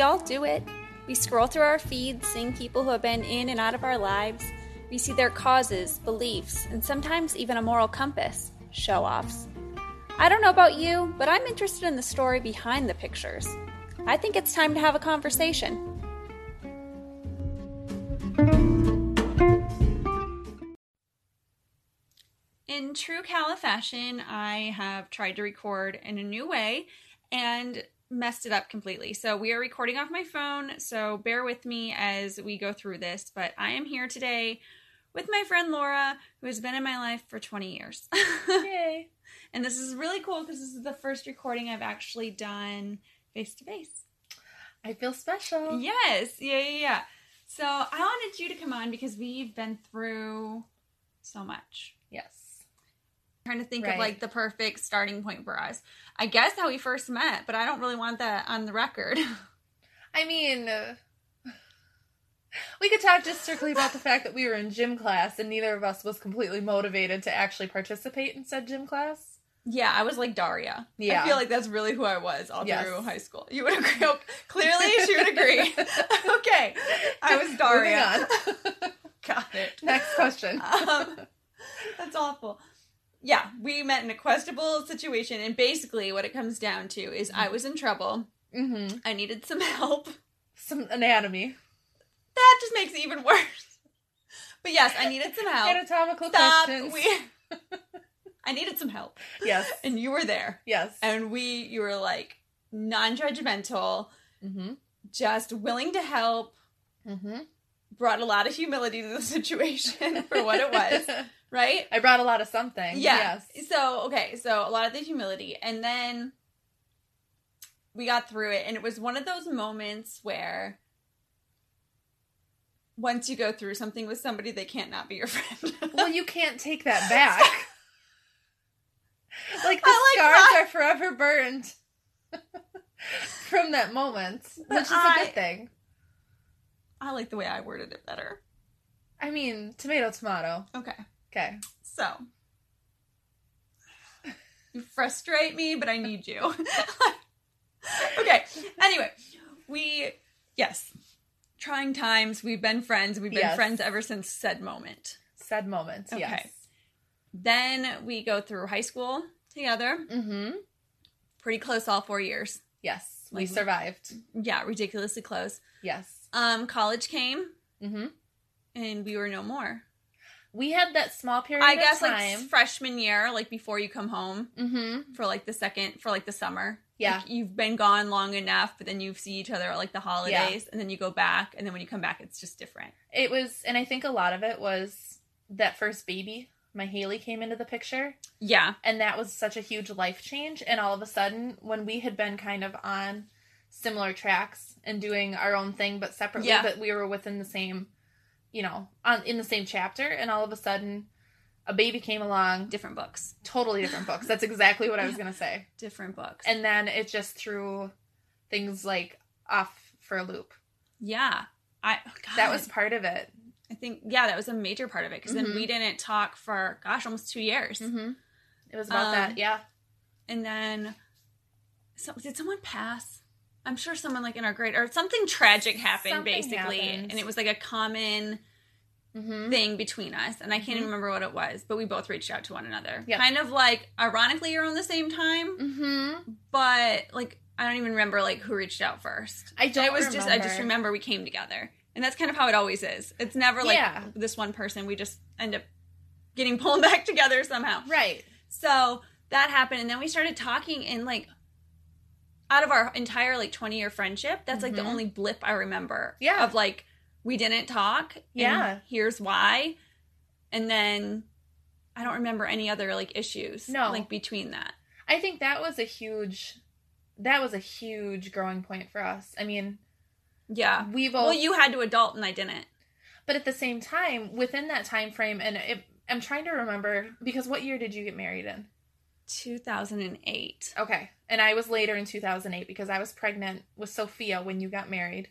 We all do it. We scroll through our feeds, seeing people who have been in and out of our lives. We see their causes, beliefs, and sometimes even a moral compass. Show-offs. I don't know about you, but I'm interested in the story behind the pictures. I think it's time to have a conversation. In true Calla fashion, I have tried to record in a new way and messed it up completely. So we are recording off my phone, so bear with me as we go through this. But I am here today with my friend Laura, who has been in my life for 20 years. Yay! And this is really cool because this is the first recording I've actually done face-to-face. I feel special. Yes! Yeah. So I wanted you to come on because we've been through so much. Yes. Trying to think of like the perfect starting point for us. I guess how we first met, but I don't really want that on the record. I mean, we could talk just strictly about the fact that we were in gym class and neither of us was completely motivated to actually participate in said gym class. Yeah, I was like Daria. Yeah. I feel like that's really who I was all through high school. You would agree. Clearly, she would agree. Okay. I was Daria. Moving on. Got it. Next question. That's awful. Yeah, we met in a questionable situation, and basically what it comes down to is I was in trouble. Mm-hmm. I needed some help. Some anatomy. That just makes it even worse. But yes, I needed some help. Anatomical questions. I needed some help. Yes. And you were there. Yes. And you were like non-judgmental, just willing to help, brought a lot of humility to the situation for what it was. Right? I brought a lot of something. Yeah. Yes. So a lot of the humility. And then we got through it. And it was one of those moments where once you go through something with somebody, they can't not be your friend. Well, you can't take that back. Like, the scars are forever burned from that moment, which is a good thing. I like the way I worded it better. I mean, tomato. Okay. So, you frustrate me, but I need you. Okay. Anyway, trying times. We've been friends. We've been friends ever since said moment. Said moment, okay. Yes. Then we go through high school together. Mm-hmm. Pretty close all 4 years. Yes. Like, we survived. Yeah, ridiculously close. Yes. College came. Mm-hmm. And we were no more. We had that small period of time. I guess, like, freshman year, like, before you come home for the summer. Yeah. Like, you've been gone long enough, but then you see each other at, like, the holidays, and then you go back, and then when you come back, it's just different. It was, and I think a lot of it was that first baby, my Haley, came into the picture. Yeah. And that was such a huge life change, and all of a sudden, when we had been kind of on similar tracks and doing our own thing, but separately, but we were within the same... in the same chapter, and all of a sudden, a baby came along. Different books. Totally different books. That's exactly what I was going to say. Different books. And then it just threw things, like, off for a loop. Yeah. That was part of it. I think, that was a major part of it, because then we didn't talk for, almost 2 years. Mm-hmm. It was about that, And then, did someone pass? I'm sure someone, like, in our grade, or something tragic happened, happened. And it was, like, a common thing between us, and I can't even remember what it was, but we both reached out to one another. Yep. Kind of, like, ironically around the same time, but, like, I don't even remember, like, who reached out first. I just remember we came together, and that's kind of how it always is. It's never, like, this one person. We just end up getting pulled back together somehow. Right. So that happened, and then we started talking, and, like... Out of our entire, like, 20-year friendship, that's, like, the only blip I remember. Yeah. Of, like, we didn't talk. Yeah. And here's why. And then I don't remember any other, like, issues. No. Like, between that. I think that was a huge growing point for us. I mean. Yeah. We both. Well, you had to adult and I didn't. But at the same time, within that time frame, and I'm trying to remember, because what year did you get married in? 2008. Okay. And I was later in 2008 because I was pregnant with Sophia when you got married.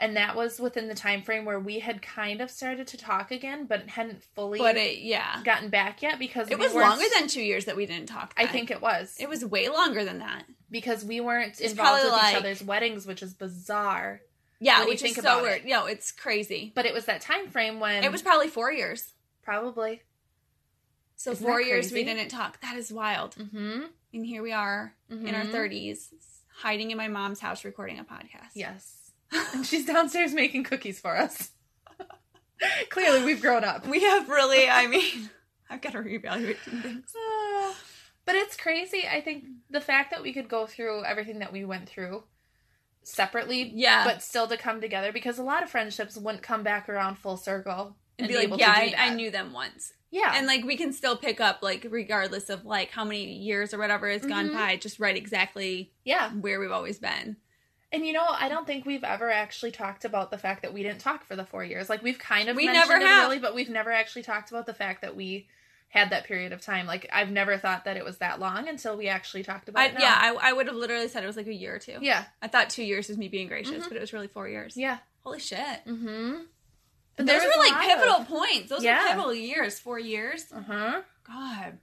And that was within the time frame where we had kind of started to talk again, but it hadn't fully gotten back yet because it was longer than 2 years that we didn't talk then. I think it was. It was way longer than that. Because we weren't involved with each other's weddings, which is bizarre. Yeah, which is so weird. No, it's crazy. But it was that time frame when... It was probably 4 years. Probably. So 4 years we didn't talk. That is wild. Mm-hmm. And here we are in our 30s, hiding in my mom's house recording a podcast. Yes. And she's downstairs making cookies for us. Clearly, we've grown up. We have really, I mean, I've got to reevaluate some things. But it's crazy. I think the fact that we could go through everything that we went through separately, but still to come together, because a lot of friendships wouldn't come back around full circle and be like, I knew them once. Yeah. And, like, we can still pick up, like, regardless of, like, how many years or whatever has gone by, just right exactly where we've always been. And, you know, I don't think we've ever actually talked about the fact that we didn't talk for the 4 years. Like, we've kind of mentioned it really, but we've never actually talked about the fact that we had that period of time. Like, I've never thought that it was that long until we actually talked about it. Now. Yeah, I would have literally said it was, like, a year or two. Yeah. I thought 2 years was me being gracious, but it was really 4 years. Yeah. Holy shit. Mm-hmm. But those were, like, pivotal points. Those were pivotal years. 4 years. Uh-huh. God.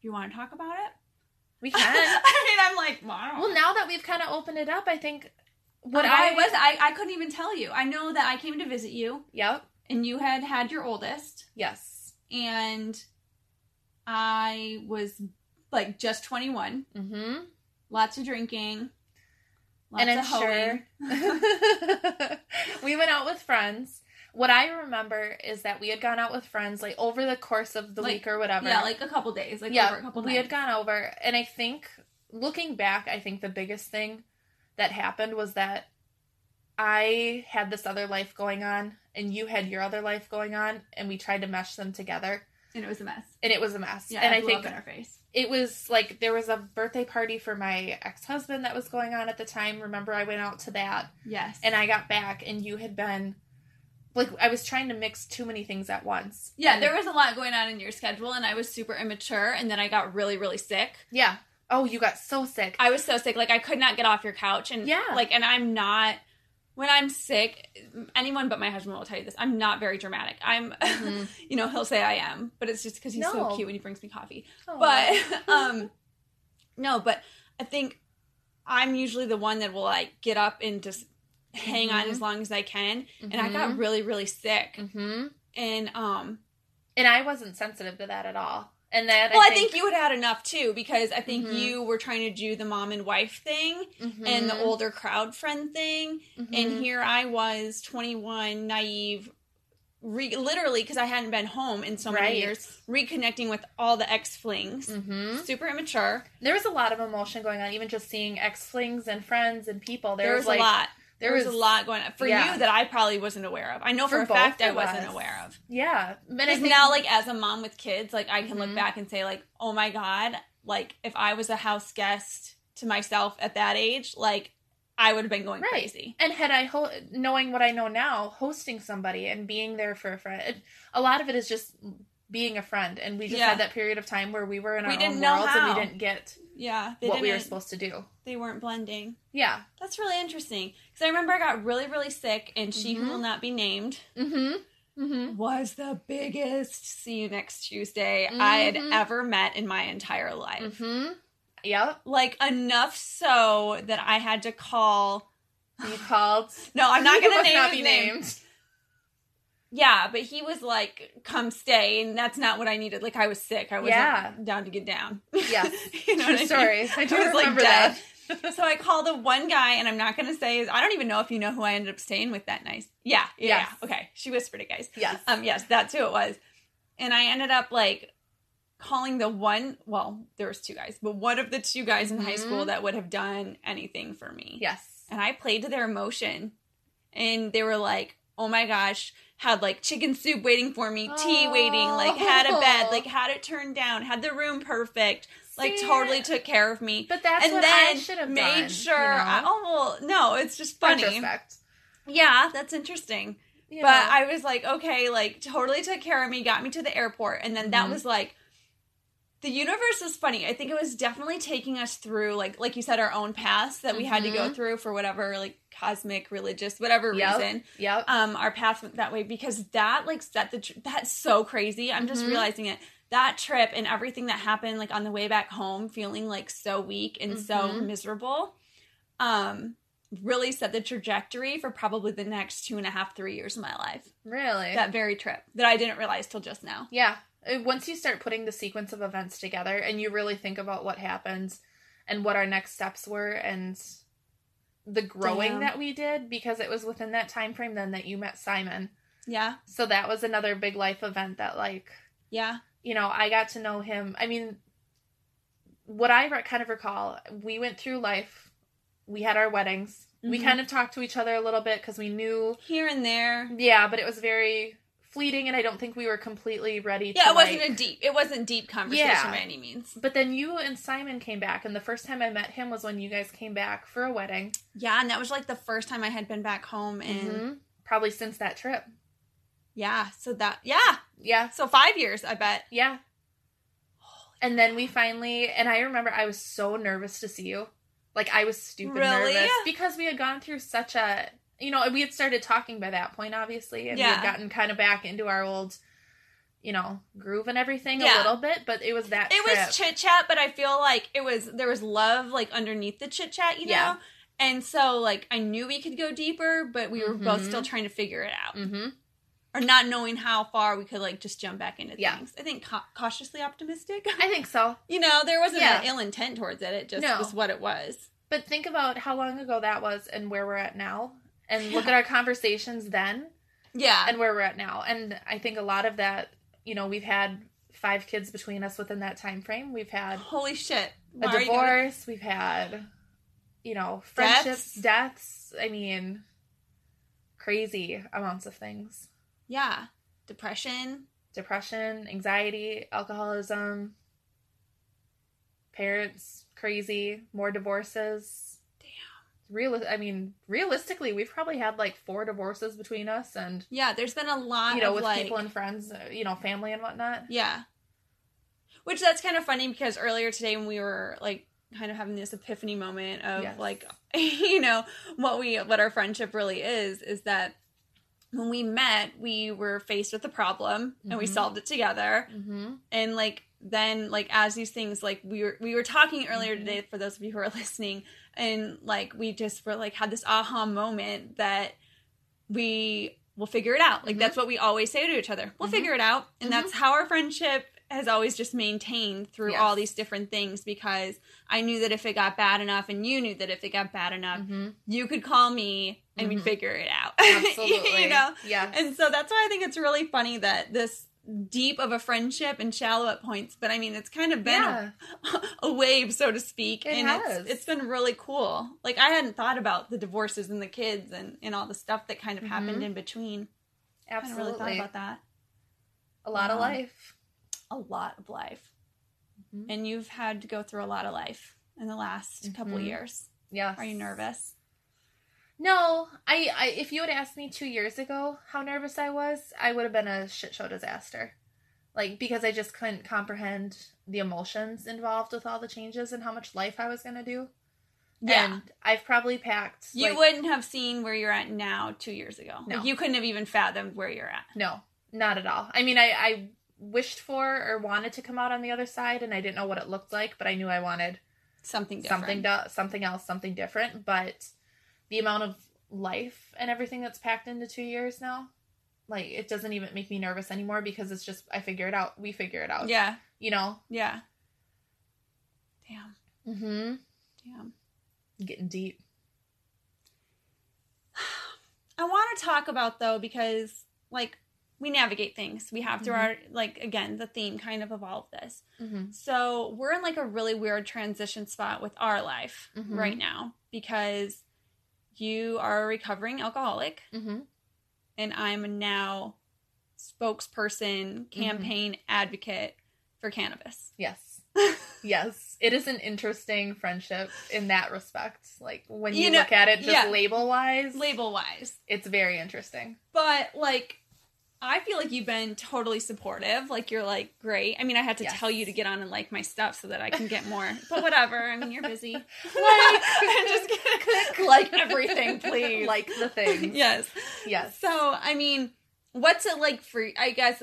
You want to talk about it? We can. I mean, I'm like, wow. Well, now that we've kind of opened it up, I think what I couldn't even tell you. I know that I came to visit you. Yep. And you had your oldest. Yes. And I was, like, just 21. Mm-hmm. Lots of drinking. Lots of hoeing. We went out with friends. What I remember is that we had gone out with friends, like, over the course of the week or whatever. Yeah, like, a couple days. Like, over a couple days. We had gone over, and I think, looking back, I think the biggest thing that happened was that I had this other life going on, and you had your other life going on, and we tried to mesh them together. And it was a mess. Yeah, and I think in our face. It was, like, there was a birthday party for my ex-husband that was going on at the time. Remember, I went out to that. Yes. And I got back, and you had been... Like, I was trying to mix too many things at once. Yeah, there was a lot going on in your schedule, and I was super immature, and then I got really, really sick. Yeah. Oh, you got so sick. I was so sick. Like, I could not get off your couch. And, like, and I'm not... When I'm sick, anyone but my husband will tell you this, I'm not very dramatic. I'm... you know, he'll say I am, but it's just because he's so cute when he brings me coffee. Aww. But, no, but I think I'm usually the one that will, like, get up and just... hang on as long as I can, and I got really, really sick, and I wasn't sensitive to that at all, and that I think you had enough, too, because I think you were trying to do the mom and wife thing, and the older crowd friend thing, and here I was, 21, naive, literally, because I hadn't been home in so many years, reconnecting with all the ex-flings, super immature. There was a lot of emotion going on, even just seeing ex-flings and friends and people. There was like, a lot. There was a lot going on for you that I probably wasn't aware of. I know for a fact I wasn't aware of. Yeah. Because now, like, as a mom with kids, like, I can look back and say, like, oh, my God, like, if I was a house guest to myself at that age, like, I would have been going crazy. And had I, knowing what I know now, hosting somebody and being there for a friend, a lot of it is just being a friend. And we just had that period of time where we were in our own worlds and we didn't get... Yeah. What we were supposed to do. They weren't blending. Yeah. That's really interesting. Because I remember I got really, really sick, and she who will not be named was the biggest see you next Tuesday I had ever met in my entire life. Yep. Like, enough so that I had to call. You called? No, I'm not going to name his name. Yeah, but he was like, come stay, and that's not what I needed. Like, I was sick. I wasn't down to get down. Yeah. You know what I mean? Sorry. I do remember that. So I called the one guy, and I'm not going to say, I don't even know if you know who I ended up staying with that night. Yeah. Yeah. Yes. Okay. She whispered it, guys. Yes. Yes, that's who it was. And I ended up, like, calling the one, well, there was two guys, but one of the two guys in high school that would have done anything for me. Yes. And I played to their emotion, and they were like, oh, my gosh, had, like, chicken soup waiting for me, tea waiting, like, had a bed, like, had it turned down, had the room perfect, like, totally took care of me. But that's what I should have done. And then made sure, no, it's just funny. Retrospect. Yeah, that's interesting. You but know. I was like, okay, like, totally took care of me, got me to the airport, and then that was, like, The universe is funny. I think it was definitely taking us through, like you said, our own paths that we had to go through for whatever, like, cosmic, religious, whatever reason. Yep. Our path went that way because that, like, that's so crazy. I'm just realizing it. That trip and everything that happened, like, on the way back home, feeling, like, so weak and so miserable, really set the trajectory for probably the next 2.5, 3 years of my life. Really? That very trip that I didn't realize till just now. Yeah. Once you start putting the sequence of events together and you really think about what happens and what our next steps were and the growing that we did, because it was within that time frame then that you met Simon. Yeah. So that was another big life event that, like, you know, I got to know him. I mean, what I kind of recall, we went through life, we had our weddings, we kind of talked to each other a little bit because we knew. Here and there. Yeah, but it was very fleeting, and I don't think we were completely ready to, it wasn't deep conversation by any means. But then you and Simon came back, and the first time I met him was when you guys came back for a wedding. Yeah, and that was, like, the first time I had been back home in... probably since that trip. Yeah, so that... Yeah. Yeah. So 5 years, I bet. Yeah. Holy and then we finally... And I remember I was so nervous to see you. Like, I was nervous. Because we had gone through such a... You know, we had started talking by that point, obviously, and we had gotten kind of back into our old, you know, groove and everything a little bit, but it was that trip. It was chit-chat, but I feel like there was love, like, underneath the chit-chat, you know? And so, like, I knew we could go deeper, but we were both still trying to figure it out. Or not knowing how far we could, like, just jump back into things. I think cautiously optimistic. I think so. You know, there wasn't an ill intent towards it. It just was what it was. But think about how long ago that was and where we're at now. And look at our conversations then. Yeah. And where we're at now. And I think a lot of that, you know, we've had 5 kids between us within that time frame. We've had... Holy shit. A divorce. We've had, you know, friendships, deaths. I mean, crazy amounts of things. Yeah. Depression, anxiety, alcoholism, parents, crazy, more divorces. Realistically, we've probably had, like, 4 divorces between us, and... Yeah, there's been a lot of, you know, with, like, people and friends, you know, family and whatnot. Yeah. Which, that's kind of funny, because earlier today when we were, like, kind of having this epiphany moment of, like, you know, what our friendship really is that when we met, we were faced with a problem, and we solved it together, and, like... Then, like, as these things, like, we were talking earlier today, for those of you who are listening, and, like, we just were, like, had this aha moment that we will figure it out. Like, that's what we always say to each other. We'll figure it out. And that's how our friendship has always just maintained through all these different things, because I knew that if it got bad enough, and you knew that if it got bad enough, you could call me and we'd figure it out. Absolutely. You know? Yeah. And so that's why I think it's really funny that this deep of a friendship and shallow at points, but I mean, it's kind of been a wave, so to speak, and it's been really cool. Like, I hadn't thought about the divorces and the kids and all the stuff that kind of happened in between. Absolutely. I hadn't really thought about that. A lot of life. A lot of life. And you've had to go through a lot of life in the last couple of years. Yes. Are you nervous? No, I if you had asked me 2 years ago how nervous I was, I would have been a shit show disaster. Like, because I just couldn't comprehend the emotions involved with all the changes and how much life I was going to do. Yeah. And I've probably packed... You wouldn't have seen where you're at now 2 years ago. No. Like, you couldn't have even fathomed where you're at. No, not at all. I mean, I wished for or wanted to come out on the other side, and I didn't know what it looked like, but I knew I wanted... Something different. Something else, something different, but... The amount of life and everything that's packed into 2 years now, like, it doesn't even make me nervous anymore, because it's just, I figure it out. We figure it out. Yeah. You know? Yeah. Damn. Mm-hmm. Damn. Getting deep. I want to talk about, though, because, like, we navigate things. We have through our, like, again, the theme kind of evolved this. So we're in, like, a really weird transition spot with our life right now, because... You are a recovering alcoholic, and I'm now spokesperson, campaign advocate for cannabis. Yes. Yes. It is an interesting friendship in that respect. Like, when you look at it, just label-wise. Label-wise. It's very interesting. But, like, I feel like you've been totally supportive. Like, you're, like, great. I mean, I had to tell you to get on and like my stuff so that I can get more. But whatever. I mean, you're busy. Like, I'm just kidding. Like everything, please. Like the thing. Yes. Yes. So, I mean, what's it like for, I guess,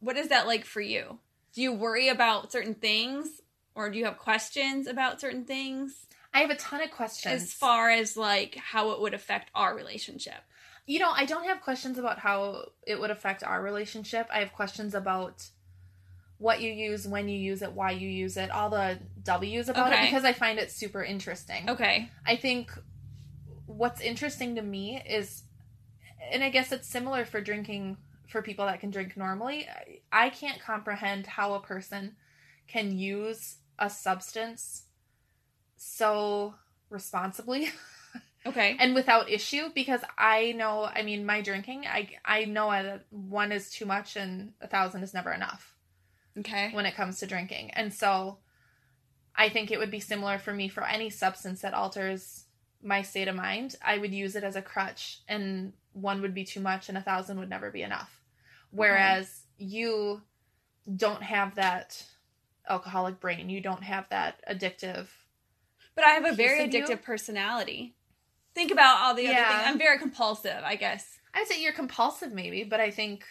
what is that like for you? Do you worry about certain things or do you have questions about certain things? I have a ton of questions. As far as, like, how it would affect our relationship. You know, I don't have questions about how it would affect our relationship. I have questions about what you use, when you use it, why you use it, all the W's about it, because I find it super interesting. Okay. I think what's interesting to me is, and I guess it's similar for drinking, for people that can drink normally, I can't comprehend how a person can use a substance so responsibly. Okay. And without issue, because I know, I mean, my drinking, I know that one is too much and 1,000 is never enough. Okay. When it comes to drinking. And so I think it would be similar for me for any substance that alters my state of mind. I would use it as a crutch, and one would be too much and 1,000 would never be enough. Whereas you don't have that alcoholic brain. You don't have that addictive. But I have a very addictive personality. Think about all the other things. I'm very compulsive, I guess. I would say you're compulsive maybe, but I think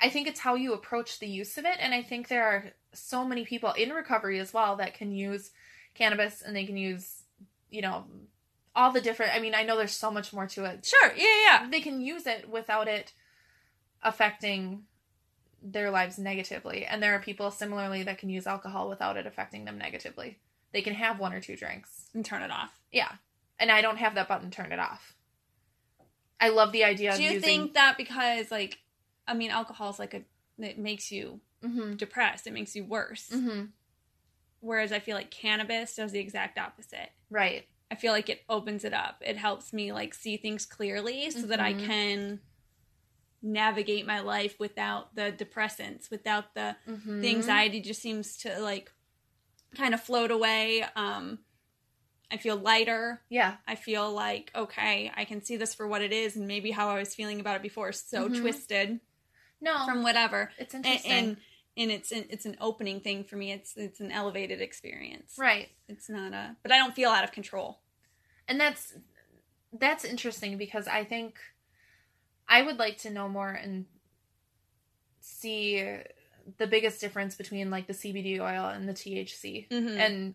it's how you approach the use of it. And I think there are so many people in recovery as well that can use cannabis and they can use, you know, all the different, I mean, I know there's so much more to it. Sure. Yeah. They can use it without it affecting their lives negatively. And there are people similarly that can use alcohol without it affecting them negatively. They can have one or two drinks. And turn it off. Yeah. And I don't have that button, turn it off. I love the idea of using... Do you think that because, like, I mean, alcohol is like it makes you depressed. It makes you worse. Mm-hmm. Whereas I feel like cannabis does the exact opposite. Right. I feel like it opens it up. It helps me, like, see things clearly so that I can navigate my life without the depressants, without the anxiety just seems to, like, kind of float away. I feel lighter. Yeah. I feel like, okay, I can see this for what it is, and maybe how I was feeling about it before is so twisted. No. From whatever. It's interesting. And it's an opening thing for me. It's an elevated experience. Right. It's not a... But I don't feel out of control. And that's interesting because I think I would like to know more and see the biggest difference between, like, the CBD oil and the THC. Mm-hmm. And...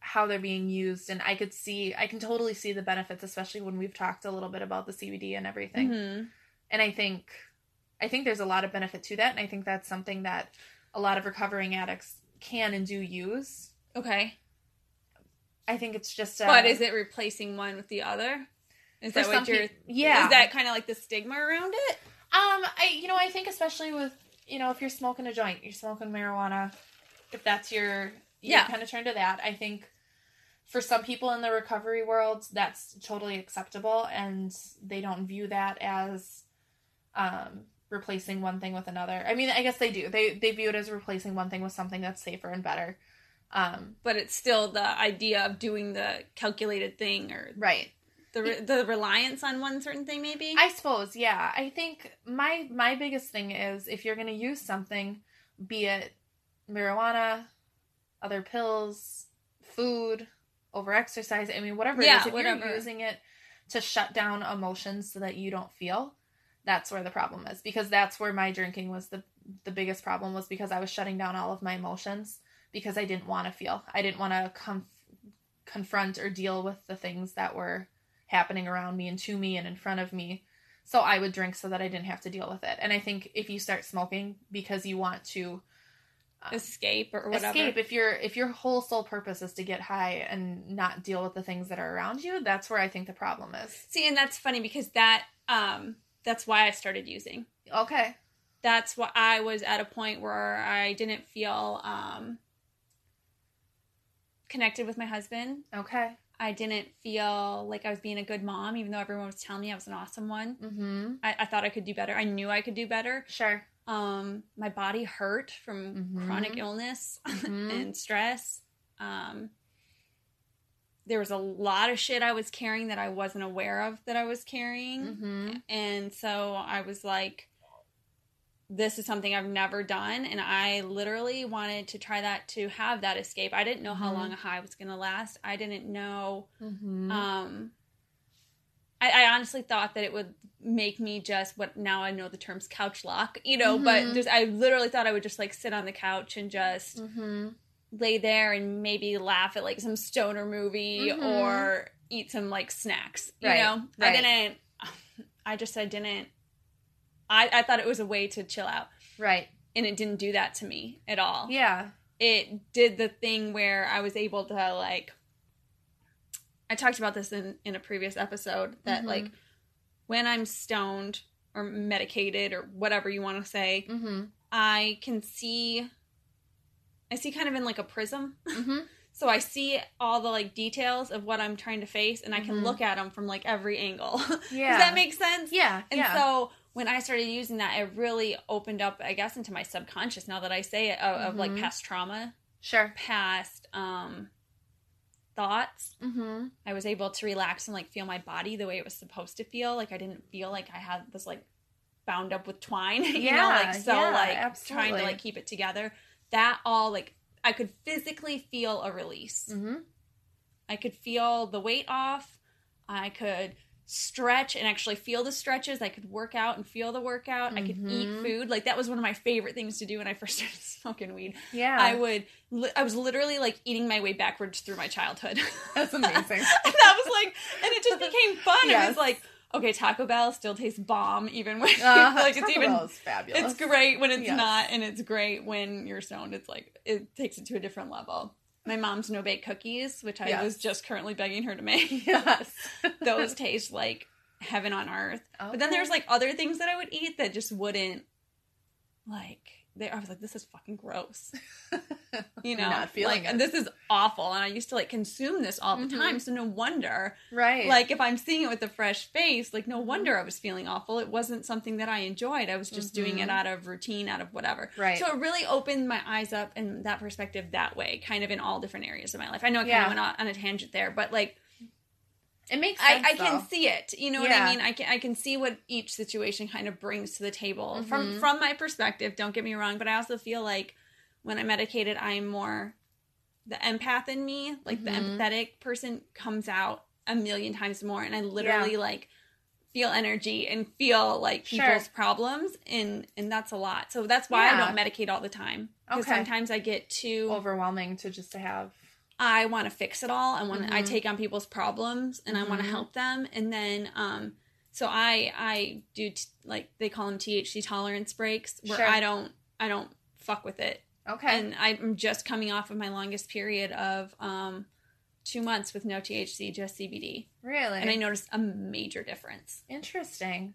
how they're being used, and I can totally see the benefits, especially when we've talked a little bit about the CBD and everything. Mm-hmm. And I think there's a lot of benefit to that, and I think that's something that a lot of recovering addicts can and do use. Okay. I think it's just... But is it replacing one with the other? Is that what you're... Yeah. Is that kind of like the stigma around it? I think especially with, you know, if you're smoking a joint, you're smoking marijuana, if that's your... You kind of turn to that. I think... For some people in the recovery world, that's totally acceptable, and they don't view that as replacing one thing with another. I mean, I guess they do. They view it as replacing one thing with something that's safer and better. But it's still the idea of doing the calculated thing, or right, the reliance on one certain thing, maybe? I suppose, yeah. I think my biggest thing is if you're going to use something, be it marijuana, other pills, food... over-exercise, I mean, whatever it is, if you're using it to shut down emotions so that you don't feel, that's where the problem is. Because that's where my drinking was the biggest problem, was because I was shutting down all of my emotions because I didn't want to feel. I didn't want to confront or deal with the things that were happening around me and to me and in front of me. So I would drink so that I didn't have to deal with it. And I think if you start smoking because you want to escape or whatever. If your whole sole purpose is to get high and not deal with the things that are around you, that's where I think the problem is. See, and that's funny because that's why I started using. Okay. That's why I was at a point where I didn't feel connected with my husband. Okay. I didn't feel like I was being a good mom, even though everyone was telling me I was an awesome one. Mm-hmm. I thought I could do better. I knew I could do better. Sure. My body hurt from chronic illness and stress. There was a lot of shit I was carrying that I wasn't aware of that I was carrying. Mm-hmm. And so I was like, this is something I've never done, and I literally wanted to try that to have that escape. I didn't know how long a high was going to last. I didn't know. I honestly thought that it would make me just what now I know the term's couch lock, you know, but just, I literally thought I would just like sit on the couch and just lay there and maybe laugh at like some stoner movie or eat some like snacks, you know? Right. I thought it was a way to chill out. Right. And it didn't do that to me at all. Yeah. It did the thing where I was able to like, I talked about this in a previous episode that like when I'm stoned or medicated or whatever you want to say, I see kind of in like a prism. So I see all the like details of what I'm trying to face, and I can look at them from like every angle. Yeah. Does that make sense? Yeah. And so when I started using that, it really opened up, I guess, into my subconscious now that I say it of like past trauma. Sure. Past, thoughts. I was able to relax and like feel my body the way it was supposed to feel. Like I didn't feel like I had this like bound up with twine. Absolutely. Trying to like keep it together. That all like I could physically feel a release. I could feel the weight off. I could stretch and actually feel the stretches. I could work out and feel the workout. I could eat food. Like that was one of my favorite things to do when I first started smoking weed. Yeah. I was literally like eating my way backwards through my childhood. That's amazing. And it just became fun. Yes. It was like, okay, Taco Bell still tastes bomb even when like it's even Taco Bell is fabulous. It's great when it's not, and it's great when you're stoned. It's like it takes it to a different level. My mom's no-bake cookies, which I was just currently begging her to make. Yes. Those taste like heaven on earth. Okay. But then there's, like, other things that I would eat that just wouldn't, like, I was like, this is fucking gross. You know? Not feeling like, this is awful. And I used to, like, consume this all the time, so no wonder. Right. Like, if I'm seeing it with a fresh face, like, no wonder I was feeling awful. It wasn't something that I enjoyed. I was just doing it out of routine, out of whatever. Right. So it really opened my eyes up in that perspective that way, kind of in all different areas of my life. I know I kind of went on a tangent there, but, like, it makes sense, I can see it. You know what I mean? I can see what each situation kind of brings to the table from my perspective. Don't get me wrong, but I also feel like when I'm medicated, I'm more the empath in me, like the empathetic person comes out a million times more, and I literally like feel energy and feel like people's problems, and that's a lot. So that's why I don't medicate all the time, because sometimes I get too overwhelming to just to have. I want to fix it all. I take on people's problems, and I want to help them. And then, so I do like they call them THC tolerance breaks, where I don't fuck with it. Okay. And I'm just coming off of my longest period of 2 months with no THC, just CBD. Really? And I noticed a major difference. Interesting.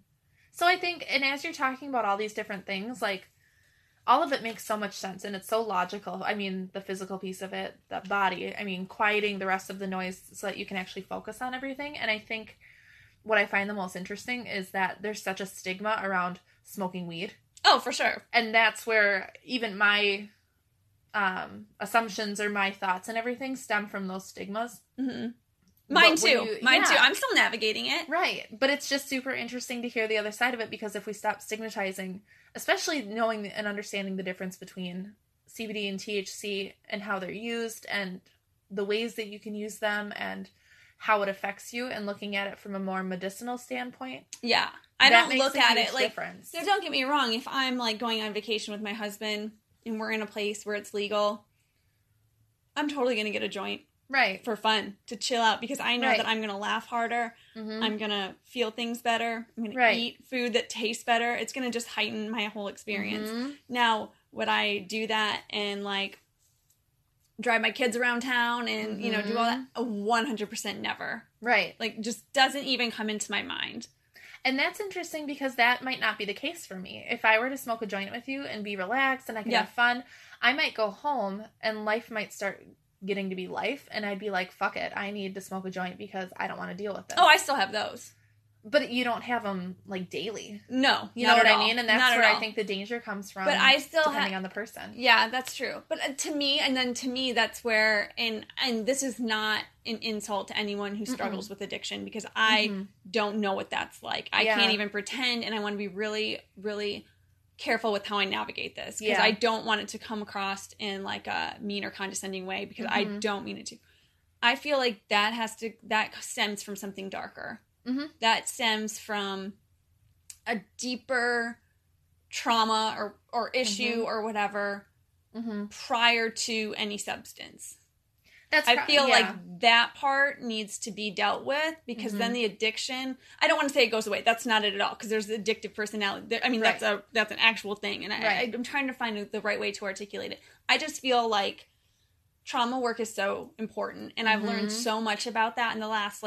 So I think, and as you're talking about all these different things, like, all of it makes so much sense, and it's so logical. I mean, the physical piece of it, the body, I mean, quieting the rest of the noise so that you can actually focus on everything. And I think what I find the most interesting is that there's such a stigma around smoking weed. Oh, for sure. And that's where even my assumptions or my thoughts and everything stem from those stigmas. Mm-hmm. Mine too. I'm still navigating it. Right. But it's just super interesting to hear the other side of it, because if we stop stigmatizing, especially knowing and understanding the difference between CBD and THC and how they're used and the ways that you can use them and how it affects you, and looking at it from a more medicinal standpoint. Yeah. I don't look at it like, so don't get me wrong. If I'm like going on vacation with my husband and we're in a place where it's legal, I'm totally going to get a joint. Right. For fun, to chill out, because I know that I'm going to laugh harder, I'm going to feel things better, I'm going to eat food that tastes better. It's going to just heighten my whole experience. Now, would I do that and, like, drive my kids around town and, you know, do all that? 100% never. Right. Like, just doesn't even come into my mind. And that's interesting, because that might not be the case for me. If I were to smoke a joint with you and be relaxed and I can have fun, I might go home and life might start getting to be life, and I'd be like, fuck it, I need to smoke a joint because I don't want to deal with this. Oh, I still have those. But you don't have them, like, daily. No, you know what I mean? And that's where I think the danger comes from, but I still depending on the person. Yeah, that's true. But to me, that's where, and this is not an insult to anyone who struggles with addiction, because I don't know what that's like. I can't even pretend, and I want to be really, really careful with how I navigate this because I don't want it to come across in like a mean or condescending way because I don't mean it to. I feel like that stems from something darker. Mm-hmm. That stems from a deeper trauma or issue or whatever prior to any substance. I feel like that part needs to be dealt with because then the addiction, I don't want to say it goes away. That's not it at all because there's addictive personality. I mean, that's an actual thing. And I'm trying to find the right way to articulate it. I just feel like trauma work is so important. And I've learned so much about that in the last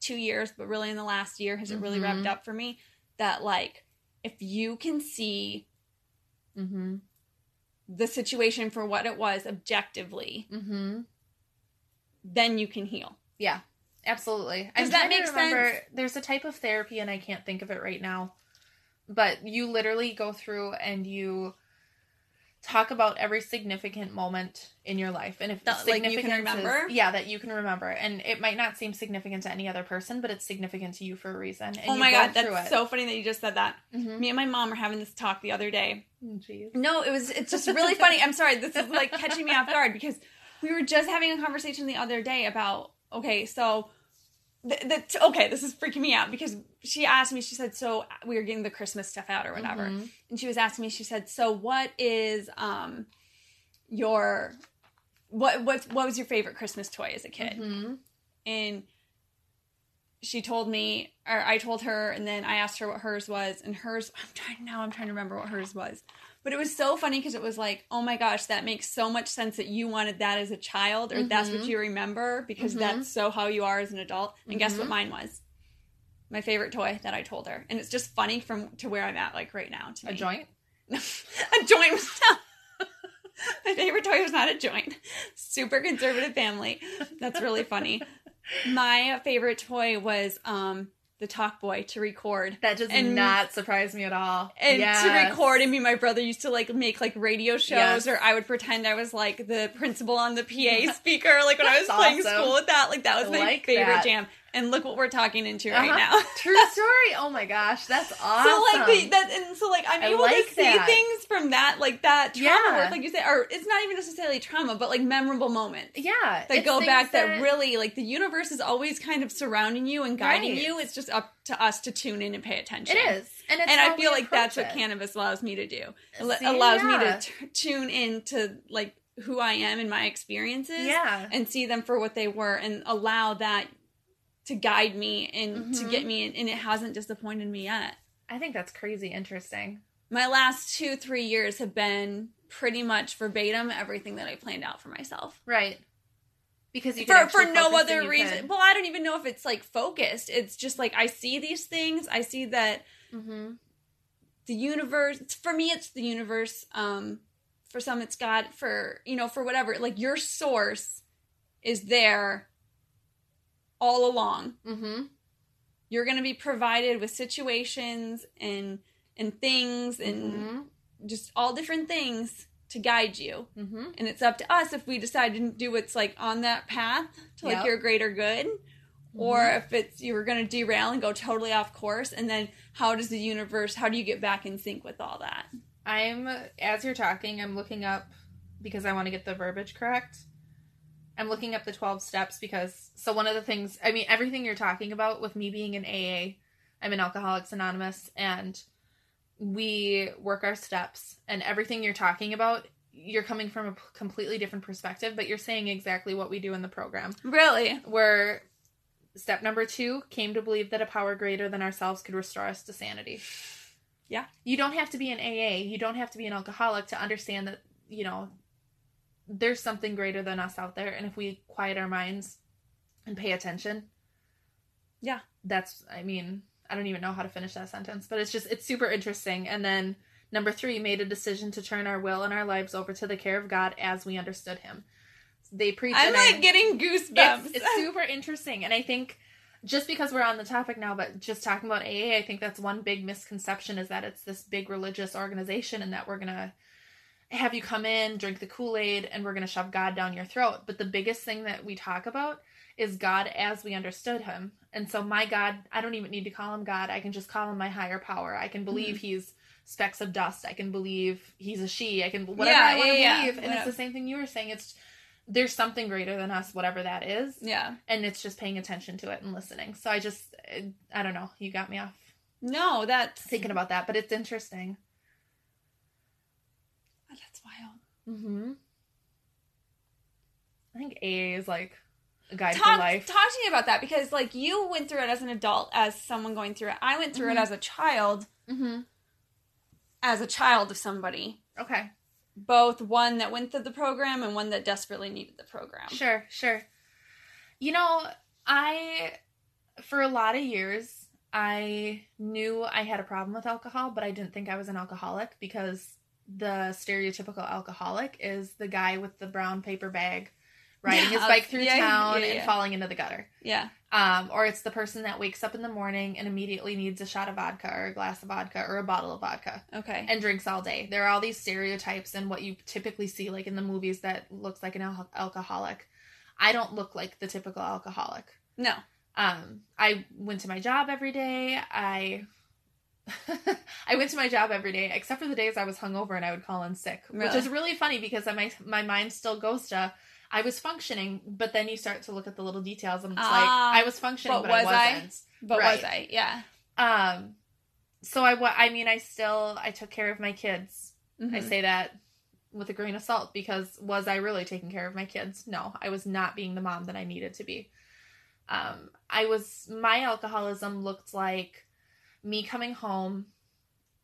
2 years, but really in the last year has it really wrapped up for me that if you can see the situation for what it was objectively, then you can heal. Yeah, absolutely. Does that make sense? There's a type of therapy, and I can't think of it right now, but you literally go through and you talk about every significant moment in your life. And if that's like you can remember? Yeah, that you can remember. And it might not seem significant to any other person, but it's significant to you for a reason. And oh my God, that's so funny that you just said that. Mm-hmm. Me and my mom were having this talk the other day. Jeez. No, it's just really funny. I'm sorry. This is catching me off guard because we were just having a conversation the other day about, this is freaking me out because she asked me, she said, so we were getting the Christmas stuff out or whatever. Mm-hmm. And she was asking me, she said, so what is what was your favorite Christmas toy as a kid? Mm-hmm. And she told me, or I told her, and then I asked her what hers was, and hers, I'm trying to remember what hers was. But it was so funny because it was like, oh my gosh, that makes so much sense that you wanted that as a child or that's what you remember because that's so how you are as an adult. And guess what mine was? My favorite toy that I told her. And it's just funny to where I'm at right now. To me. A joint? No. A joint was not. My favorite toy was not a joint. Super conservative family. That's really funny. My favorite toy was the Talkboy to record. That does not surprise me at all. And to record, and me and my brother used to make radio shows, or I would pretend I was the principal on the PA speaker, when I was playing school with that. That was my favorite jam. And look what we're talking into right now. True story. Oh my gosh, that's awesome. So I'm able to see things from that, that trauma work, you say, or it's not even necessarily trauma, but memorable moments. Yeah, that go back that really the universe is always kind of surrounding you and guiding you. It's just up to us to tune in and pay attention. It is, and I feel like that's what cannabis allows me to do. It allows me to tune in to who I am and my experiences, and see them for what they were, and allow that to guide me and to get me in, and it hasn't disappointed me yet. I think that's crazy interesting. My last 2-3 years have been pretty much verbatim everything that I planned out for myself. Right. Because you can for no other reason. Well, I don't even know if it's focused. It's just I see these things. I see that the universe, for me it's the universe, for some it's God, for for whatever, your source is there all along. Mm-hmm. You're going to be provided with situations and things and just all different things to guide you. Mm-hmm. And it's up to us if we decide to do what's on that path to your greater good, or if it's you're going to derail and go totally off course. And then how do you get back in sync with all that? As you're talking, I'm looking up, because I want to get the verbiage correct, I'm looking up the 12 steps because, so one of the things, I mean, everything you're talking about with me being in AA, I'm in Alcoholics Anonymous, and we work our steps, and everything you're talking about, you're coming from a completely different perspective, but you're saying exactly what we do in the program. Really? Where step number 2 came to believe that a power greater than ourselves could restore us to sanity. Yeah. You don't have to be an AA, you don't have to be an alcoholic to understand that, there's something greater than us out there, and if we quiet our minds and pay attention, I don't even know how to finish that sentence, but it's super interesting. And then number 3, made a decision to turn our will and our lives over to the care of God as we understood Him. They preach. I'm getting goosebumps. It's super interesting, and I think just because we're on the topic now, but just talking about AA, I think that's one big misconception is that it's this big religious organization and that we're gonna have you come in, drink the Kool-Aid, and we're going to shove God down your throat. But the biggest thing that we talk about is God as we understood Him. And so my God, I don't even need to call Him God. I can just call Him my higher power. I can believe He's specks of dust. I can believe he's a she. I can whatever I want to believe. And it's the same thing you were saying. It's there's something greater than us, whatever that is. Yeah. And it's just paying attention to it and listening. So I just, I don't know. You got me off. No, that's thinking about that, but it's interesting. That's wild. Mm-hmm. I think AA is like a guide to life. Talk to me about that, because like you went through it as an adult, as someone going through it. I went through it as a child. Mm-hmm. As a child of somebody. Okay. Both one that went through the program and one that desperately needed the program. Sure, sure. You know, for a lot of years, I knew I had a problem with alcohol, but I didn't think I was an alcoholic, because the stereotypical alcoholic is the guy with the brown paper bag riding his bike through town and falling into the gutter. Yeah. Or it's the person that wakes up in the morning and immediately needs a shot of vodka or a glass of vodka or a bottle of vodka. Okay. And drinks all day. There are all these stereotypes and what you typically see, like in the movies, that looks like an alcoholic. I don't look like the typical alcoholic. No. I went to my job every day. I went to my job every day, except for the days I was hungover and I would call in sick, which is really funny because my mind still goes to, I was functioning, but then you start to look at the little details and it's like, I was functioning, but I wasn't. But was I? Yeah. So I took care of my kids. Mm-hmm. I say that with a grain of salt, because was I really taking care of my kids? No, I was not being the mom that I needed to be. My alcoholism looked like me coming home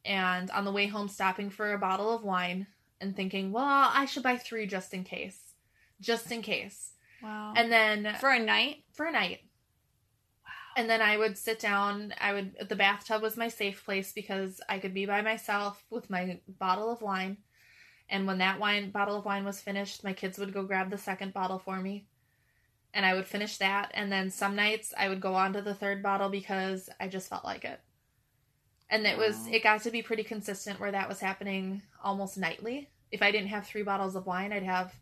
and on the way home stopping for a bottle of wine and thinking, well, I should buy 3 just in case. Just in case. Wow. And then... for a night? For a night. Wow. And then I would sit down. The bathtub was my safe place because I could be by myself with my bottle of wine. And when that bottle of wine was finished, my kids would go grab the second bottle for me. And I would finish that. And then some nights I would go on to the third bottle because I just felt like it. And it was... it got to be pretty consistent where that was happening almost nightly. If I didn't have 3 bottles of wine, I'd have...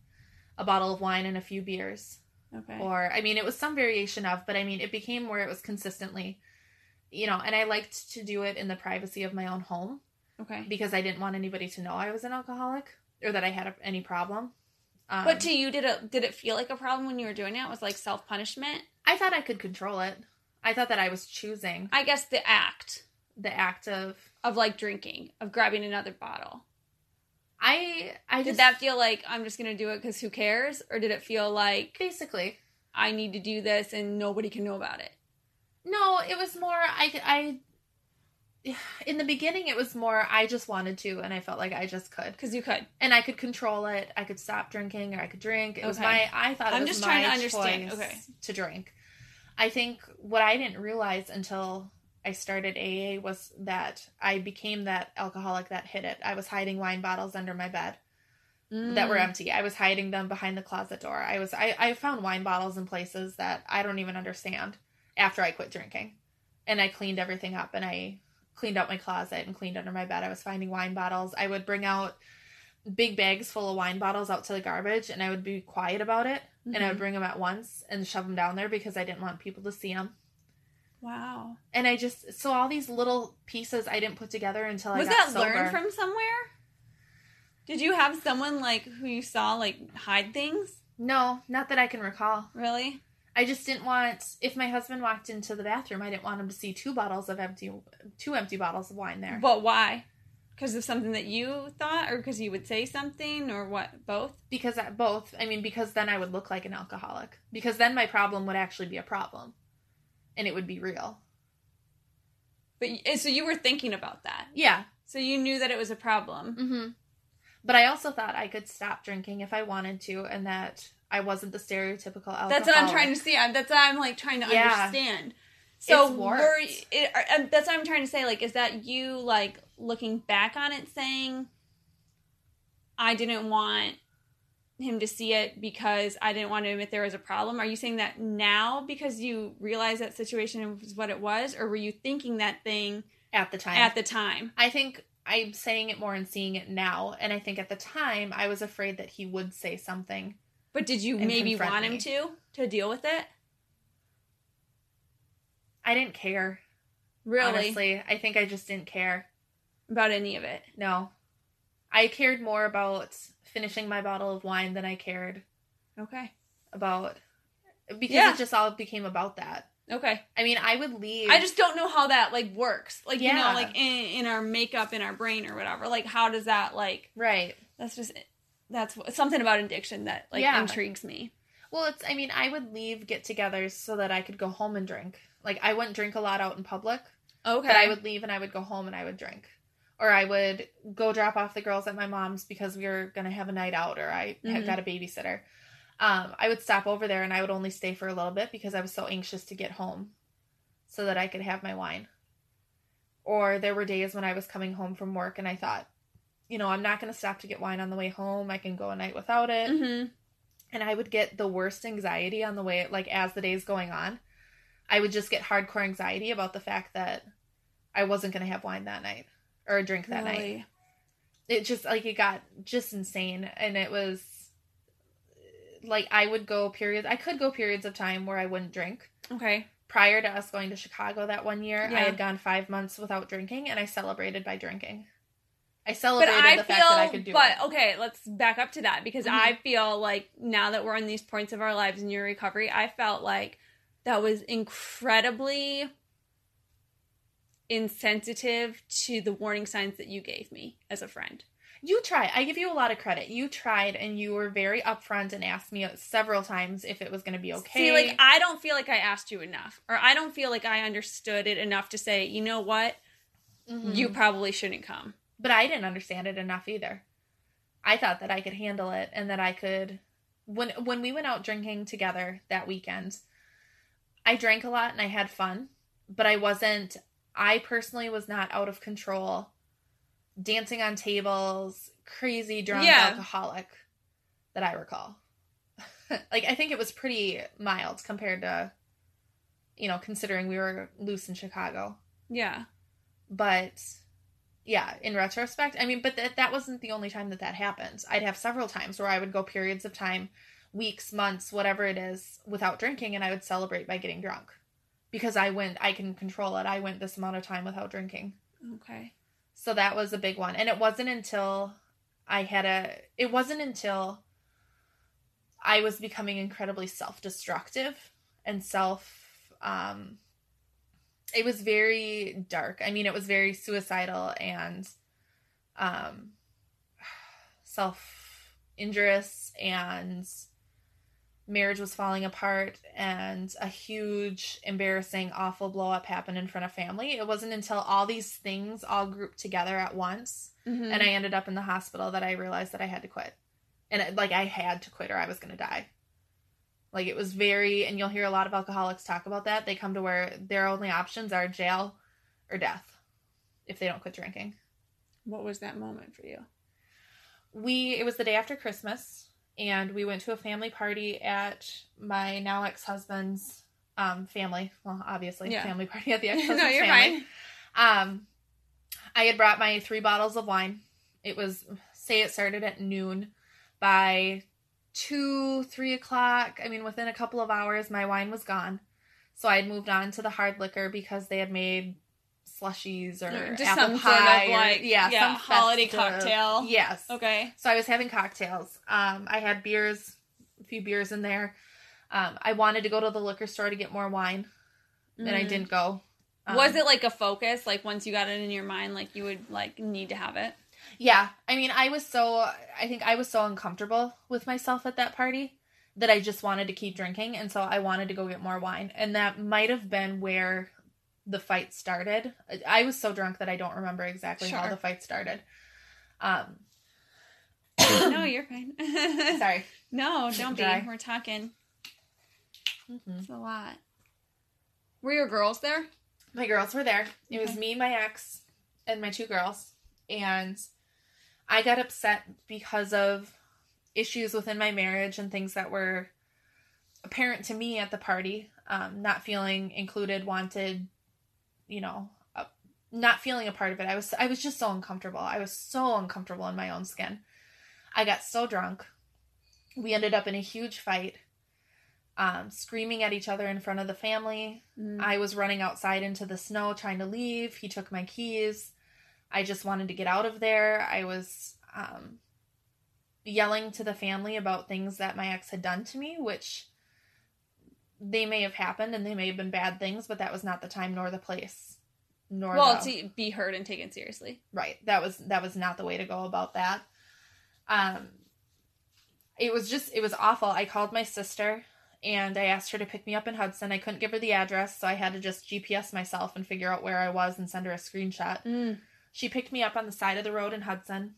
a bottle of wine and a few beers. Okay. Or, I mean, it was some variation of, but I mean, it became where it was consistently, you know, and I liked to do it in the privacy of my own home. Okay. Because I didn't want anybody to know I was an alcoholic or that I had any problem. But to you, did it feel like a problem when you were doing it? It was like self-punishment? I thought I could control it. I thought that I was choosing. I guess the act. The act of... of like drinking, of grabbing another bottle. Did that feel like I'm just going to do it because who cares? Or did it feel like... basically. I need to do this and nobody can know about it? No, it was more... in the beginning, it was more I just wanted to and I felt like I just could. Because you could. And I could control it. I could stop drinking or I could drink. It was my... I thought it was my choice to drink. I think what I didn't realize until... I started AA was that I became that alcoholic that hid it. I was hiding wine bottles under my bed that were empty. I was hiding them behind the closet door. I found wine bottles in places that I don't even understand after I quit drinking. And I cleaned everything up and I cleaned out my closet and cleaned under my bed. I was finding wine bottles. I would bring out big bags full of wine bottles out to the garbage and I would be quiet about it. Mm-hmm. And I would bring them at once and shove them down there because I didn't want people to see them. Wow. And I just... so all these little pieces I didn't put together until I got sober. Was that learned from somewhere? Did you have someone, like, who you saw, like, hide things? No, not that I can recall. Really? I just didn't want... if my husband walked into the bathroom, I didn't want him to see 2 empty bottles of wine there. But why? Because of something that you thought? Or because you would say something? Or what? Both? Because both. I mean, because then I would look like an alcoholic. Because then my problem would actually be a problem. And it would be real. But so you were thinking about that. Yeah. So you knew that it was a problem. Mm-hmm. But I also thought I could stop drinking if I wanted to and that I wasn't the stereotypical alcoholic. That's what I'm trying to see. That's what I'm, like, trying to understand. So it's warped. That's what I'm trying to say. Like, is that you, like, looking back on it saying, I didn't want... him to see it because I didn't want to admit there was a problem? Are you saying that now because you realized that situation was what it was, or were you thinking that thing at the time? At the time. I think I'm saying it more and seeing it now, and I think at the time I was afraid that he would say something. But did you maybe want him to deal with it? I didn't care. Really? Honestly, I think I just didn't care. about any of it. No. I cared more about finishing my bottle of wine than I cared. Okay. About... Because it just all became about that. Okay. I mean, I would leave. I just don't know how that, like, works. Like, you know, like, in our makeup, in our brain or whatever. Like, how does that, like... Right. That's just... That's something about addiction that, like, intrigues me. Well, it's... I mean, I would leave get-togethers so that I could go home and drink. Like, I wouldn't drink a lot out in public. Okay. But I would leave and I would go home and I would drink. Or I would go drop off the girls at my mom's because we were going to have a night out or I had got a babysitter. I would stop over there and I would only stay for a little bit because I was so anxious to get home so that I could have my wine. Or there were days when I was coming home from work and I thought, you know, I'm not going to stop to get wine on the way home. I can go a night without it. Mm-hmm. And I would get the worst anxiety on the way, like as the day's going on. I would just get hardcore anxiety about the fact that I wasn't going to have wine that night or a drink that night. It just, like, it got just insane. And it was, like, I would go periods. I could go periods of time where I wouldn't drink. Okay. Prior to us going to Chicago that one year, I had gone 5 months without drinking, and I celebrated by drinking. I celebrated the fact that I could do it. But, okay, let's back up to that, because I feel like now that we're on these points of our lives in your recovery, I felt like that was incredibly insensitive to the warning signs that you gave me as a friend. You tried. I give you a lot of credit. You tried, and you were very upfront and asked me several times if it was going to be okay. See, like, I don't feel like I asked you enough, or I don't feel like I understood it enough to say, you know what, you probably shouldn't come. But I didn't understand it enough either. I thought that I could handle it, and that I could... When we went out drinking together that weekend, I drank a lot and I had fun, but I wasn't... I personally was not out of control, dancing on tables, crazy drunk alcoholic that I recall. Like, I think it was pretty mild compared to, you know, considering we were loose in Chicago. Yeah. But, yeah, in retrospect, I mean, but that wasn't the only time that happened. I'd have several times where I would go periods of time, weeks, months, whatever it is, without drinking, and I would celebrate by getting drunk. Because I can control it. I went this amount of time without drinking. Okay. So that was a big one. And it wasn't until it wasn't until I was becoming incredibly self-destructive and it was very dark. I mean, it was very suicidal and self-injurious, and marriage was falling apart, and a huge, embarrassing, awful blow-up happened in front of family. It wasn't until all these things all grouped together at once, and I ended up in the hospital, that I realized that I had to quit. And, I had to quit or I was going to die. Like, it was very... And you'll hear a lot of alcoholics talk about that. They come to where their only options are jail or death if they don't quit drinking. What was that moment for you? It was the day after Christmas... And we went to a family party at my now ex-husband's family. Well, obviously, family party at the ex-husband's family. No, you're family. Fine. I had brought my 3 bottles of wine. It was, say it started at noon. By 2, 3 o'clock, I mean, within a couple of hours, my wine was gone. So I had moved on to the hard liquor because they had made slushies or just apple pie, sort of like, or, some holiday cocktail. Yes. Okay. So I was having cocktails. I had beers, a few beers in there. I wanted to go to the liquor store to get more wine, and I didn't go. Was it like a focus? Like, once you got it in your mind, like, you would, like, need to have it? Yeah. I mean, I think I was so uncomfortable with myself at that party that I just wanted to keep drinking, and so I wanted to go get more wine. And that might have been where... the fight started. I was so drunk that I don't remember exactly how the fight started. No, you're fine. Sorry. No, don't be. We're talking. It's a lot. Were your girls there? My girls were there. It was me, my ex, and my 2 girls. And I got upset because of issues within my marriage and things that were apparent to me at the party. Not feeling included, wanted, you know, not feeling a part of it. I was just so uncomfortable. I was so uncomfortable in my own skin. I got so drunk. We ended up in a huge fight, screaming at each other in front of the family. I was running outside into the snow trying to leave. He took my keys. I just wanted to get out of there. I was yelling to the family about things that my ex had done to me, which they may have happened and they may have been bad things, but that was not the time nor the place. To be heard and taken seriously. Right. That was not the way to go about that. It was awful. I called my sister and I asked her to pick me up in Hudson. I couldn't give her the address, so I had to just GPS myself and figure out where I was and send her a screenshot. Mm. She picked me up on the side of the road in Hudson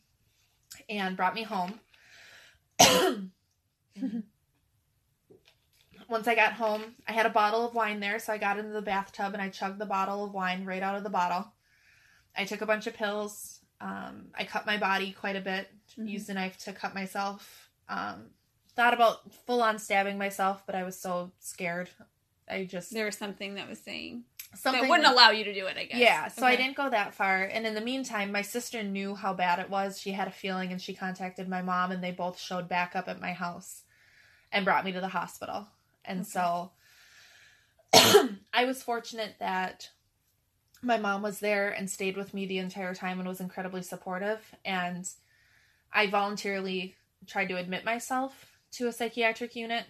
and brought me home. Once I got home, I had a bottle of wine there, so I got into the bathtub and I chugged the bottle of wine right out of the bottle. I took a bunch of pills. I cut my body quite a bit, mm-hmm. used a knife to cut myself. Thought about full-on stabbing myself, but I was so scared. There was something that was saying something that wouldn't allow you to do it, I guess. Yeah, so okay. I didn't go that far. And in the meantime, my sister knew how bad it was. She had a feeling, and she contacted my mom, and they both showed back up at my house and brought me to the hospital. And okay. so I was fortunate that my mom was there and stayed with me the entire time and was incredibly supportive. And I voluntarily tried to admit myself to a psychiatric unit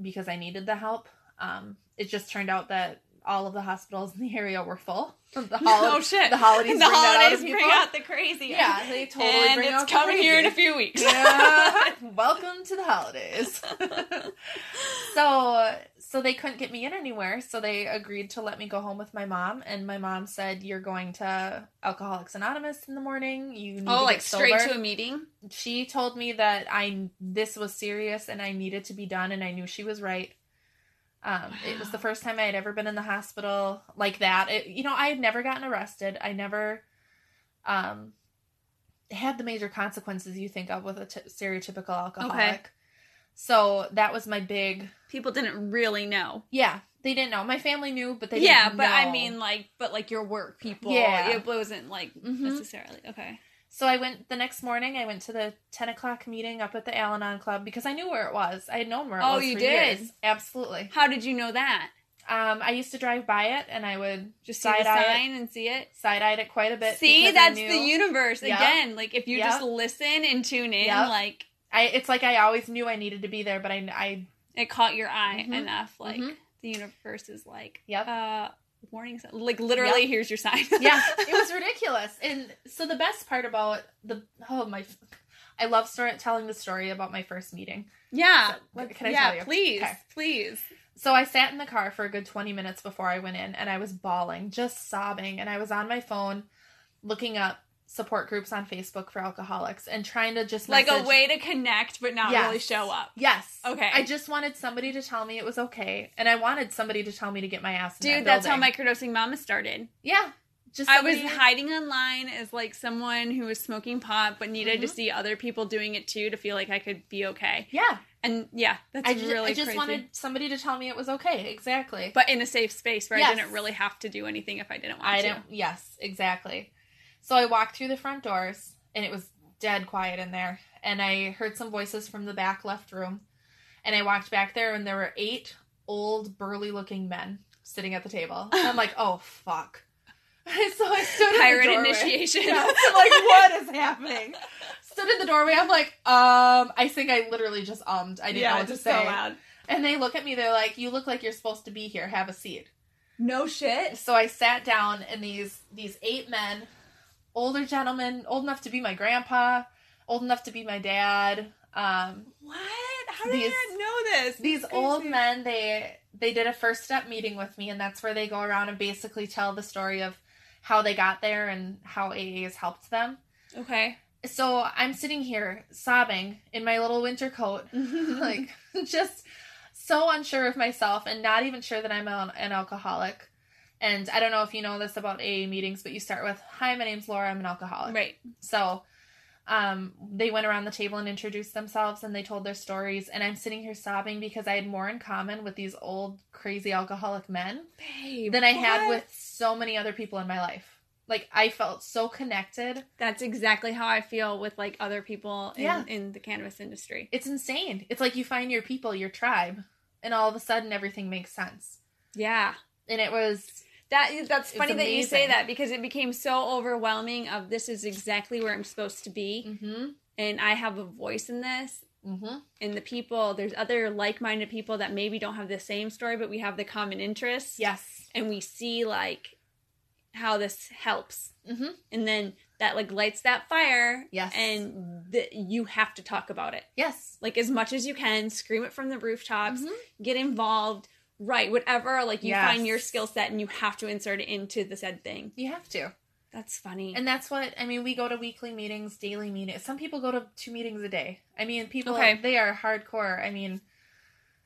because I needed the help. It just turned out that all of the hospitals in the area were full. The holidays bring out the crazy. Yeah, they totally and bring out the crazy. And it's coming here in a few weeks. Yeah. Welcome to the holidays. So they couldn't get me in anywhere, so they agreed to let me go home with my mom, and my mom said, "You're going to Alcoholics Anonymous in the morning. You need to get sober." Straight to a meeting? She told me that this was serious and I needed to be done, and I knew she was right. Wow. It was the first time I had ever been in the hospital like that. I had never gotten arrested. I never had the major consequences you think of with a stereotypical alcoholic. Okay. So that was my big... People didn't really know. Yeah, they didn't know. My family knew, but they didn't know. Yeah, but I mean, like your work people. Yeah. It wasn't, mm-hmm. necessarily. Okay. So the next morning I went to the 10 o'clock meeting up at the Al-Anon club because I knew where it was. I had known where it was for years. Absolutely. How did you know that? I used to drive by it and I would just side-eyed it quite a bit. See, that's the universe again. Like if you just listen and tune in, it's like I always knew I needed to be there, but it caught your eye mm-hmm. enough. Like mm-hmm. the universe is like, warning sign. Like literally here's your sign. Yeah, it was ridiculous. And so the best part about I love telling the story about my first meeting. Yeah. So, can I tell you? Please. So I sat in the car for a good 20 minutes before I went in and I was bawling, just sobbing. And I was on my phone looking up support groups on Facebook for alcoholics and trying to just message. Like a way to connect but not really show up. Yes. Okay. I just wanted somebody to tell me it was okay. And I wanted somebody to tell me to get my ass in that building. Dude, that's how Microdosing Mama started. Yeah. I was hiding online as someone who was smoking pot but needed mm-hmm. to see other people doing it too to feel like I could be okay. Yeah. And that's really crazy. I just wanted somebody to tell me it was okay. Exactly. But in a safe space where I didn't really have to do anything if I didn't want to. Yes, exactly. So I walked through the front doors, and it was dead quiet in there, and I heard some voices from the back left room, and I walked back there, and there were 8 old, burly-looking men sitting at the table. And I'm like, oh, fuck. So I stood in the doorway. Pirate initiation. Yeah, I'm like, what is happening? Stood in the doorway. I'm like, I think I literally just ummed. I didn't know what to say. Yeah, it was so loud. And they look at me. They're like, you look like you're supposed to be here. Have a seat. No shit. So I sat down, and these 8 men... older gentleman, old enough to be my grandpa, old enough to be my dad. What? How did I not know this? These old men, they did a first step meeting with me, and that's where they go around and basically tell the story of how they got there and how AA has helped them. Okay. So I'm sitting here sobbing in my little winter coat, just so unsure of myself and not even sure that I'm an alcoholic. And I don't know if you know this about AA meetings, but you start with, hi, my name's Laura, I'm an alcoholic. Right. So they went around the table and introduced themselves, and they told their stories. And I'm sitting here sobbing because I had more in common with these old, crazy alcoholic men than I had with so many other people in my life. I felt so connected. That's exactly how I feel with, other people in the cannabis industry. It's insane. It's like you find your people, your tribe, and all of a sudden everything makes sense. Yeah. And it was... That's funny that you say that, because it became so overwhelming of this is exactly where I'm supposed to be. Mm-hmm. And I have a voice in this. Mm-hmm. And the people, there's other like-minded people that maybe don't have the same story, but we have the common interests. Yes. And we see, like, how this helps. Mm-hmm. And then that, like, lights that fire. Yes. And you have to talk about it. Yes. Like, as much as you can, scream it from the rooftops, mm-hmm. get involved. Right, whatever, like, you yes. find your skill set and you have to insert it into the said thing. You have to. That's funny. And that's what, I mean, we go to weekly meetings, daily meetings. Some people go to 2 meetings a day. I mean, people, okay. they are hardcore. I mean,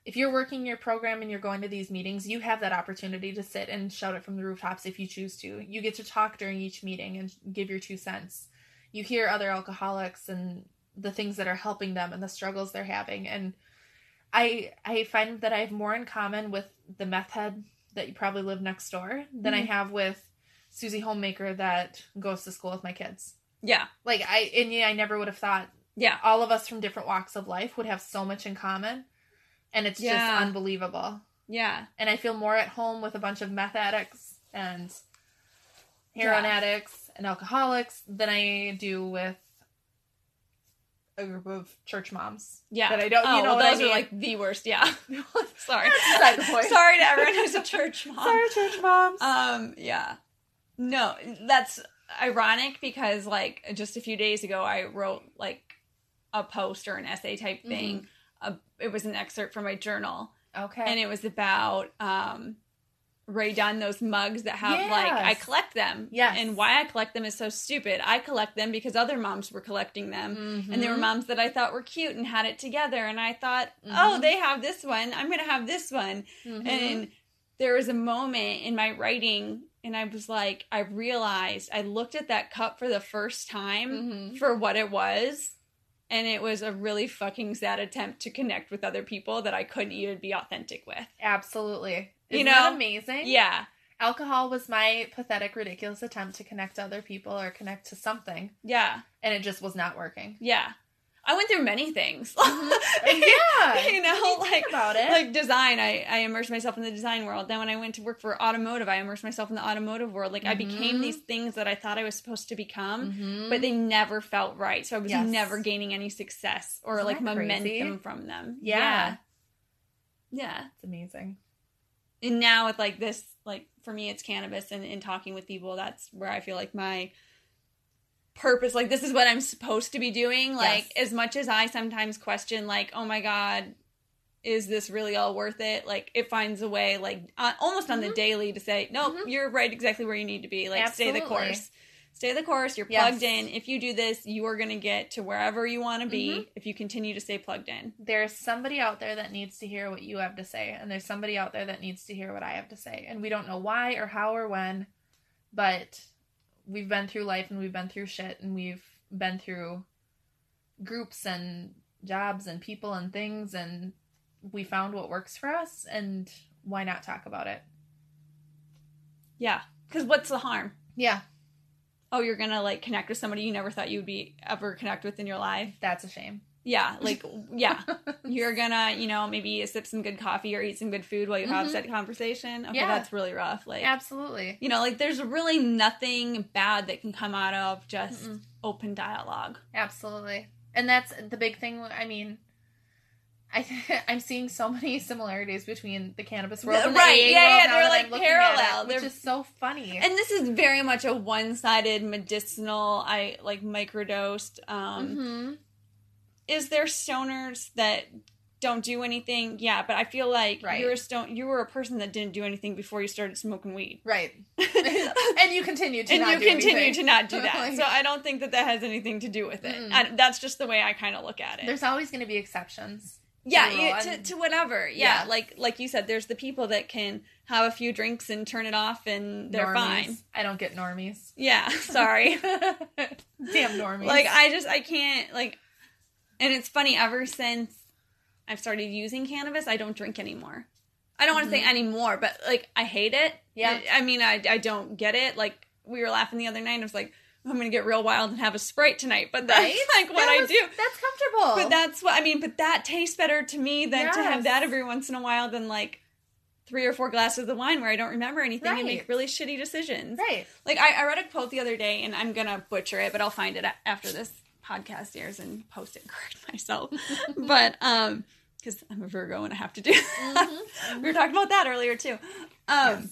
if you're working your program and you're going to these meetings, you have that opportunity to sit and shout it from the rooftops if you choose to. You get to talk during each meeting and give your 2 cents. You hear other alcoholics and the things that are helping them and the struggles they're having, and I find that I have more in common with the meth head that you probably live next door than mm-hmm. I have with Susie Homemaker that goes to school with my kids. Yeah. Like, I never would have thought yeah. all of us from different walks of life would have so much in common, and it's yeah. just unbelievable. Yeah. And I feel more at home with a bunch of meth addicts and heroin yeah. addicts and alcoholics than I do with a group of church moms. Yeah. That I don't, you know, well, those I mean. Are like the worst. Yeah. Sorry. Sorry to everyone who's a church mom. Sorry, church moms. Yeah. No, that's ironic because, like, just a few days ago, I wrote, like, a post or an essay type thing. Mm-hmm. It was an excerpt from my journal. Okay. And it was about, Ray Dunn, those mugs that have, yes. like, I collect them. Yes. And why I collect them is so stupid. I collect them because other moms were collecting them. Mm-hmm. And they were moms that I thought were cute and had it together. And I thought, mm-hmm. oh, they have this one. I'm going to have this one. Mm-hmm. And there was a moment in my writing, and I was like, I realized I looked at that cup for the first time mm-hmm. for what it was. And it was a really fucking sad attempt to connect with other people that I couldn't even be authentic with. Absolutely. Isn't that amazing? Yeah. Alcohol was my pathetic, ridiculous attempt to connect to other people or connect to something. Yeah. And it just was not working. Yeah. I went through many things. Yeah. You know, you like, about it. Like design, I immersed myself in the design world. Then when I went to work for automotive, I immersed myself in the automotive world. Like mm-hmm. I became these things that I thought I was supposed to become, mm-hmm. but they never felt right. So I was yes. never gaining any success or Isn't like momentum crazy? From them. Yeah. Yeah. It's amazing. And now with, like, this, like, for me, it's cannabis and talking with people. That's where I feel like my purpose, like, this is what I'm supposed to be doing. Like, yes. as much as I sometimes question, like, oh, my God, is this really all worth it? Like, it finds a way, like, almost on mm-hmm. the daily to say, nope, mm-hmm. you're right exactly where you need to be. Like, Absolutely. Stay the course. Stay the course. You're yes. plugged in. If you do this, you are going to get to wherever you want to be mm-hmm. if you continue to stay plugged in. There's somebody out there that needs to hear what you have to say, and there's somebody out there that needs to hear what I have to say. And we don't know why or how or when, but we've been through life and we've been through shit and we've been through groups and jobs and people and things, and we found what works for us, and why not talk about it? Yeah, because what's the harm? Yeah. Oh, you're going to, like, connect with somebody you never thought you would be ever connect with in your life. That's a shame. Yeah. Like, yeah. You're going to, you know, maybe sip some good coffee or eat some good food while you mm-hmm. have that conversation. Okay, yeah. That's really rough. Like, absolutely. You know, like, there's really nothing bad that can come out of just Mm-mm. open dialogue. Absolutely. And that's the big thing. I mean, I'm seeing so many similarities between the cannabis world and the right. AA world. They're like parallel. They're just so funny. And this is very much a one-sided medicinal. I like microdosed. Mm-hmm. Is there stoners that don't do anything? Yeah, but I feel like right. You were a person that didn't do anything before you started smoking weed. Right. And you continue to not do anything. And you continue to not do that. So I don't think that has anything to do with it. Mm-hmm. That's just the way I kind of look at it. There's always going to be exceptions. Yeah, to whatever. Yeah, yeah, like you said, there's the people that can have a few drinks and turn it off and they're normies. Fine. I don't get normies. Yeah, sorry. Damn normies. Like, I can't, like, and it's funny, ever since I've started using cannabis, I don't drink anymore. I don't want to mm-hmm. say anymore, but, like, I hate it. Yeah. I mean, I don't get it. Like, we were laughing the other night, and I was like, I'm going to get real wild and have a Sprite tonight. But that's, right? like, what I do. That's comfortable. But that's what, I mean, but that tastes better to me than yes. to have that every once in a while than, like, 3 or 4 glasses of wine where I don't remember anything and make really shitty decisions. Right. Like, I read a quote the other day, and I'm going to butcher it, but I'll find it after this podcast airs and post it and correct myself. But, because I'm a Virgo and I have to do that. Mm-hmm. We were talking about that earlier, too. Yes.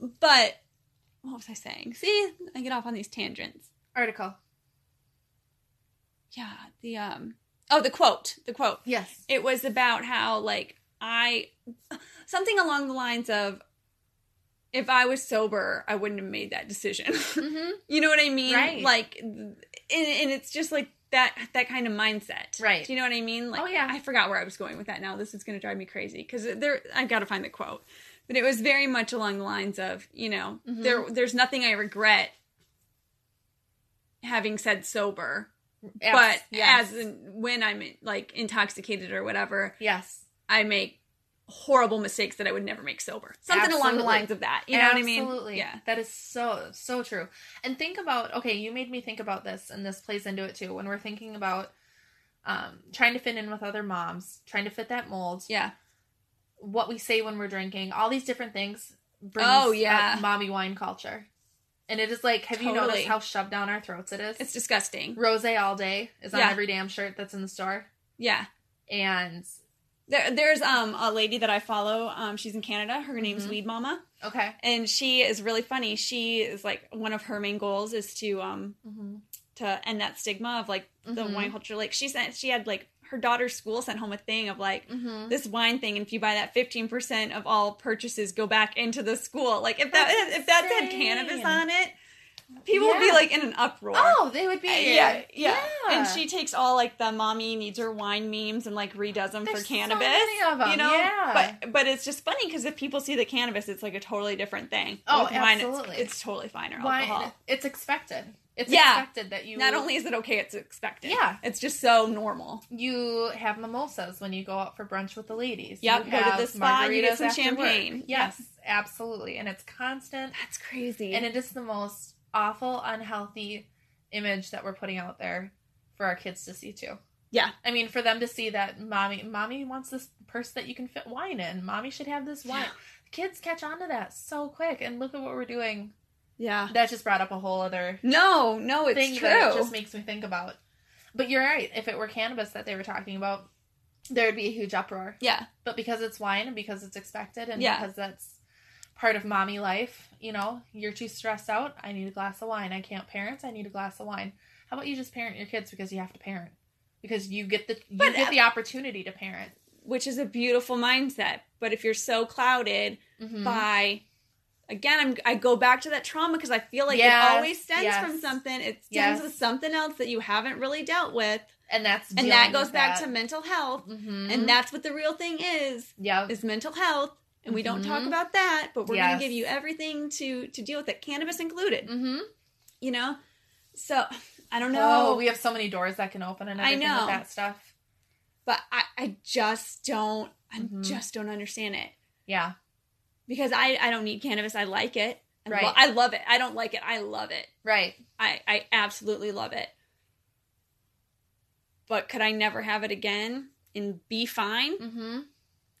But, what was I saying? See, I get off on these tangents. Article. Yeah, the quote. The quote. Yes. It was about how, like, something along the lines of, if I was sober, I wouldn't have made that decision. Mm-hmm. You know what I mean? Right. Like, and it's just like that kind of mindset. Right. Do you know what I mean? Like, oh, yeah. I forgot where I was going with that now. This is going to drive me crazy because I've got to find the quote. But it was very much along the lines of, you know, mm-hmm. there's nothing I regret having said sober. Yes. But yes. As in, when I'm, like, intoxicated or whatever. Yes. I make horrible mistakes that I would never make sober. Something Absolutely. Along the lines of that. You know Absolutely. What I mean? Absolutely. Yeah. That is so, so true. And think about, okay, you made me think about this, and this plays into it too. When we're thinking about trying to fit in with other moms, trying to fit that mold. Yeah. What we say when we're drinking, all these different things brings up mommy wine culture. And it is like, have you noticed how shoved down our throats it is? It's disgusting. Rosé all day is on every damn shirt that's in the store. Yeah. And... There's a lady that I follow. She's in Canada. Her name's mm-hmm. Weed Mama. Okay. And she is really funny. She is, like, one of her main goals is to end that stigma of, like, the mm-hmm. wine culture. Like, she had, like, her daughter's school sent home a thing of, like, mm-hmm. this wine thing, and if you buy that, 15% of all purchases go back into the school. Like, if that had cannabis on it, people would be, like, in an uproar. Oh, they would be. Yeah. And she takes all, like, the mommy needs her wine memes and, like, redoes them for cannabis. There's so many of them, you know? Yeah. But it's just funny because if people see the cannabis, it's, like, a totally different thing. Oh, with absolutely. Wine, it's totally fine or alcohol. Wine, it's expected. It's expected that you... Not only is it okay, it's expected. Yeah. It's just so normal. You have mimosas when you go out for brunch with the ladies. Yep. You go to the spa, you get some champagne. Yes, absolutely. And it's constant. That's crazy. And it is the most... awful, unhealthy image that we're putting out there for our kids to see too. Yeah. I mean, for them to see that mommy wants this purse that you can fit wine in. Mommy should have this wine. Kids catch on to that so quick, and look at what we're doing. Yeah. That just brought up a whole other no, it's thing true. That it just makes me think about. But you're right. If it were cannabis that they were talking about, there would be a huge uproar. Yeah. But because it's wine and because it's expected and because that's part of mommy life, you know, you're too stressed out, I need a glass of wine. I can't parent, I need a glass of wine. How about you just parent your kids because you have to parent? Because you get the opportunity to parent. Which is a beautiful mindset. But if you're so clouded by, again, I go back to that trauma because I feel like it always stems from something. It stems with something else that you haven't really dealt with. And that goes back to mental health. Mm-hmm. And that's what the real thing is mental health. And we don't talk about that, but we're going to give you everything to deal with it, cannabis included. Mm-hmm. You know? So, I don't know. Oh, we have so many doors that can open and everything with that stuff. But I just don't, I just don't understand it. Yeah. Because I don't need cannabis. I like it. I love it. I don't like it. I love it. Right. I absolutely love it. But could I never have it again and be fine? Mm-hmm.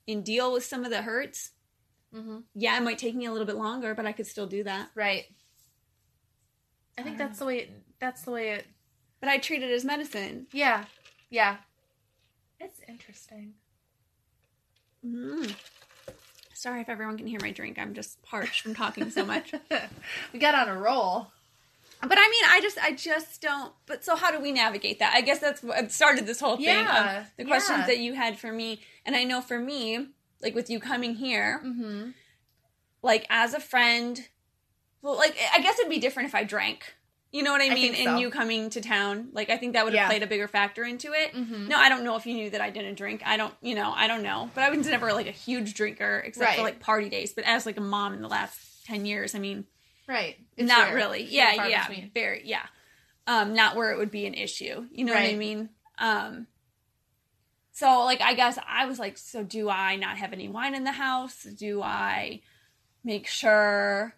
And deal with some of the hurts? Mm-hmm. Yeah, it might take me a little bit longer, but I could still do that. Right. I think that's the way it... But I treat it as medicine. Yeah. Yeah. It's interesting. Mm. Sorry if everyone can hear my drink. I'm just parched from talking so much. We got on a roll. But I mean, I just don't... But so how do we navigate that? I guess that's what started this whole thing. Yeah. The questions that you had for me. And I know for me, like with you coming here, like as a friend, well, like I guess it'd be different if I drank. You know what I mean? And you coming to town. Like I think that would have played a bigger factor into it. Mm-hmm. No, I don't know if you knew that I didn't drink. I don't know. But I was never like a huge drinker except for like party days. But as like a mom in the last 10 years, I mean... Right. It's not rare. Really. Yeah. Between. Very. Yeah. Not where it would be an issue. You know what I mean? So, like, I guess I was like, so do I not have any wine in the house? Do I make sure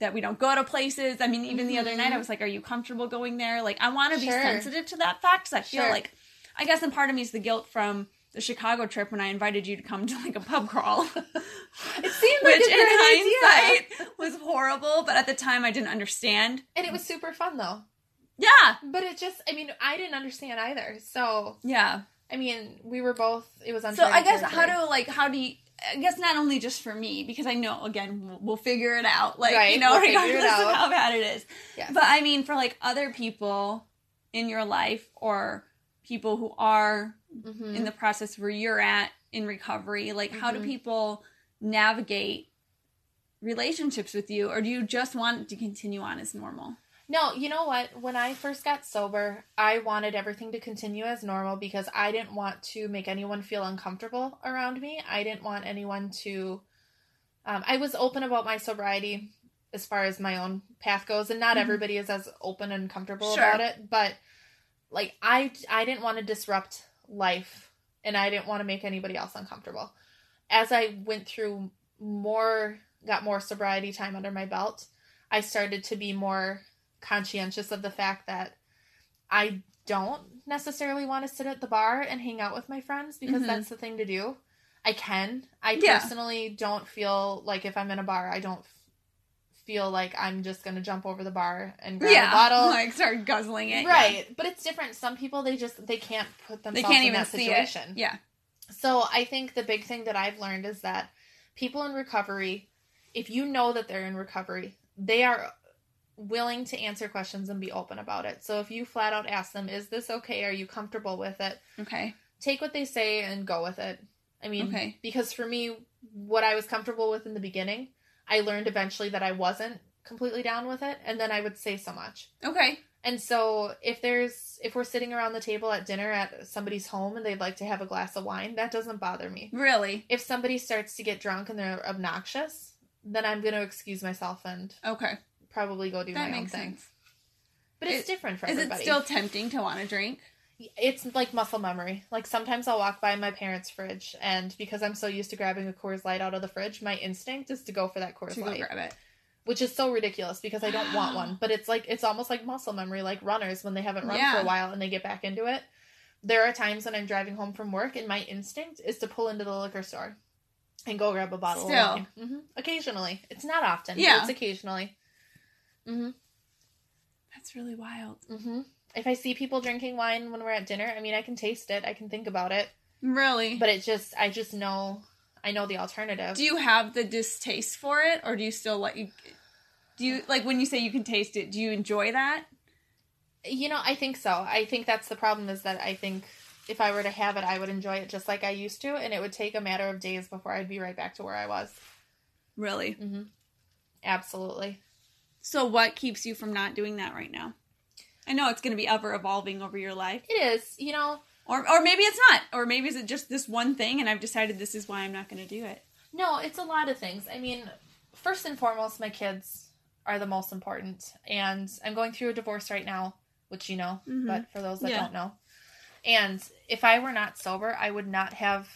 that we don't go to places? I mean, even the other night I was like, are you comfortable going there? Like, I want to be sensitive to that fact because I feel like, I guess, and part of me is the guilt from the Chicago trip when I invited you to come to like a pub crawl. It seemed like which in hindsight was horrible, but at the time I didn't understand. And it was super fun though. Yeah. But it just, I mean, I didn't understand either. So. Yeah. I mean, we were both, it was unfair. So I guess how do you, I guess not only just for me, because I know, again, we'll figure it out. Like, right, you know, we'll regardless of how bad it is. Yes. But I mean, for like other people in your life or people who are mm-hmm. in the process where you're at in recovery, like mm-hmm. how do people navigate relationships with you? Or do you just want to continue on as normal? No, you know what? When I first got sober, I wanted everything to continue as normal because I didn't want to make anyone feel uncomfortable around me. I didn't want anyone to... I was open about my sobriety as far as my own path goes, and not mm-hmm. everybody is as open and comfortable sure. about it, but like I didn't want to disrupt life, and I didn't want to make anybody else uncomfortable. As I went through more... got more sobriety time under my belt, I started to be more... conscientious of the fact that I don't necessarily want to sit at the bar and hang out with my friends because mm-hmm. that's the thing to do. I personally don't feel like if I'm in a bar, I don't feel like I'm just going to jump over the bar and grab a bottle. Like start guzzling it. Right. Yeah. But it's different. Some people, they can't put themselves in that situation. See it. Yeah. So I think the big thing that I've learned is that people in recovery, if you know that they're in recovery, they are willing to answer questions and be open about it. So if you flat out ask them, is this okay? Are you comfortable with it? Okay. Take what they say and go with it. I mean, okay. Because for me, what I was comfortable with in the beginning, I learned eventually that I wasn't completely down with it. And then I would say so much. Okay. And so if we're sitting around the table at dinner at somebody's home and they'd like to have a glass of wine, that doesn't bother me. Really? If somebody starts to get drunk and they're obnoxious, then I'm going to excuse myself and... Okay. Probably go do that my own thing. Sense. But it's different for everybody. Is it still tempting to want to drink? It's like muscle memory. Like sometimes I'll walk by my parents' fridge, and because I'm so used to grabbing a Coors Light out of the fridge, my instinct is to go for that Coors Light. Go grab it. Which is so ridiculous because I don't want one. But it's like it's almost like muscle memory, like runners when they haven't run for a while and they get back into it. There are times when I'm driving home from work and my instinct is to pull into the liquor store and go grab a bottle of wine. Mm-hmm. Occasionally. It's not often, but it's occasionally. Mm-hmm. That's really wild. Mm-hmm. If I see people drinking wine when we're at dinner, I mean, I can taste it. I can think about it. Really? But I know the alternative. Do you have the distaste for it, or do you still like when you say you can taste it, do you enjoy that? You know, I think so. I think that's the problem is that I think if I were to have it, I would enjoy it just like I used to, and it would take a matter of days before I'd be right back to where I was. Really? Mm-hmm. Absolutely. So what keeps you from not doing that right now? I know it's going to be ever-evolving over your life. It is, you know. Or maybe it's not. Or maybe is it just this one thing, and I've decided this is why I'm not going to do it. No, it's a lot of things. I mean, first and foremost, my kids are the most important. And I'm going through a divorce right now, which you know, mm-hmm. but for those that don't know. And if I were not sober, I would not have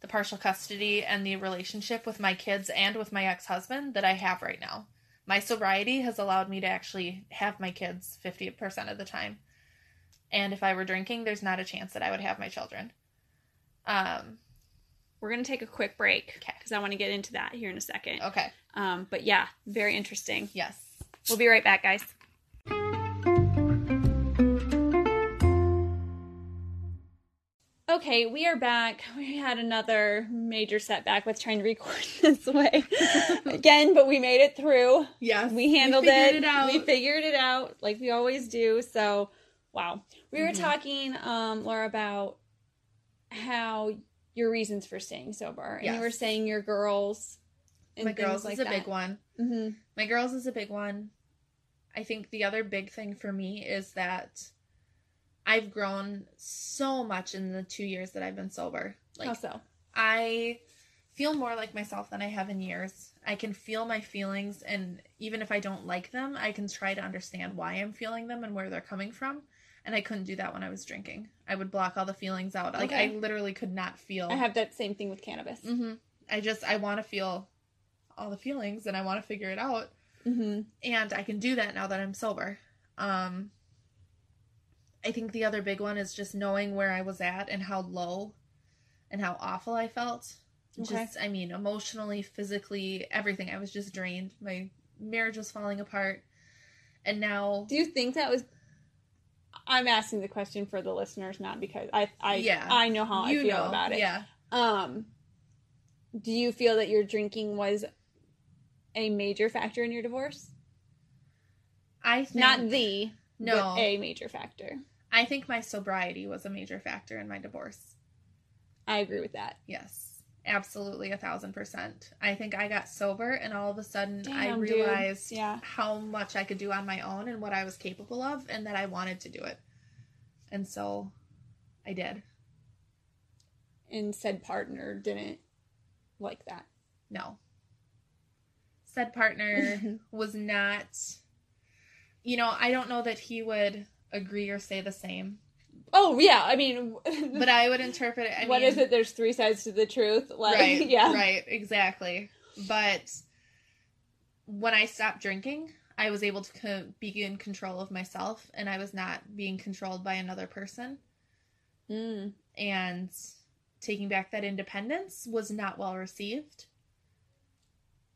the partial custody and the relationship with my kids and with my ex-husband that I have right now. My sobriety has allowed me to actually have my kids 50% of the time. And if I were drinking, there's not a chance that I would have my children. We're going to take a quick break because I want to get into that here in a second. Okay. But yeah, very interesting. Yes. We'll be right back, guys. Okay, we are back. We had another major setback with trying to record this way again, but we made it through. Yes. We handled it. We figured it out like we always do. So, wow. We were talking, Laura, about how your reasons for staying sober. And you were saying your girls and my things girls like that. My girls is a big one. Mm-hmm. My girls is a big one. I think the other big thing for me is that I've grown so much in the 2 years that I've been sober. Like, how so? I feel more like myself than I have in years. I can feel my feelings, and even if I don't like them, I can try to understand why I'm feeling them and where they're coming from. And I couldn't do that when I was drinking. I would block all the feelings out. Like, okay. I literally could not feel. I have that same thing with cannabis. Mm-hmm. I want to feel all the feelings, and I want to figure it out. Mm-hmm. And I can do that now that I'm sober. I think the other big one is just knowing where I was at and how low and how awful I felt. Okay. Just, I mean, emotionally, physically, everything. I was just drained. My marriage was falling apart. And now... Do you think that was... I'm asking the question for the listeners, not because I know how I feel about it. Yeah. Do you feel that your drinking was a major factor in your divorce? I think... Not a major factor. I think my sobriety was a major factor in my divorce. I agree with that. Yes. Absolutely, 1,000%. I think I got sober, and all of a sudden I realized how much I could do on my own and what I was capable of, and that I wanted to do it. And so I did. And said partner didn't like that. No. Said partner was not... You know, I don't know that he would agree or say the same. Oh, yeah, I mean... But I would interpret it... What is it? There's three sides to the truth. Like, right, yeah. Right, exactly. But when I stopped drinking, I was able to be in control of myself, and I was not being controlled by another person. Mm. And taking back that independence was not well received.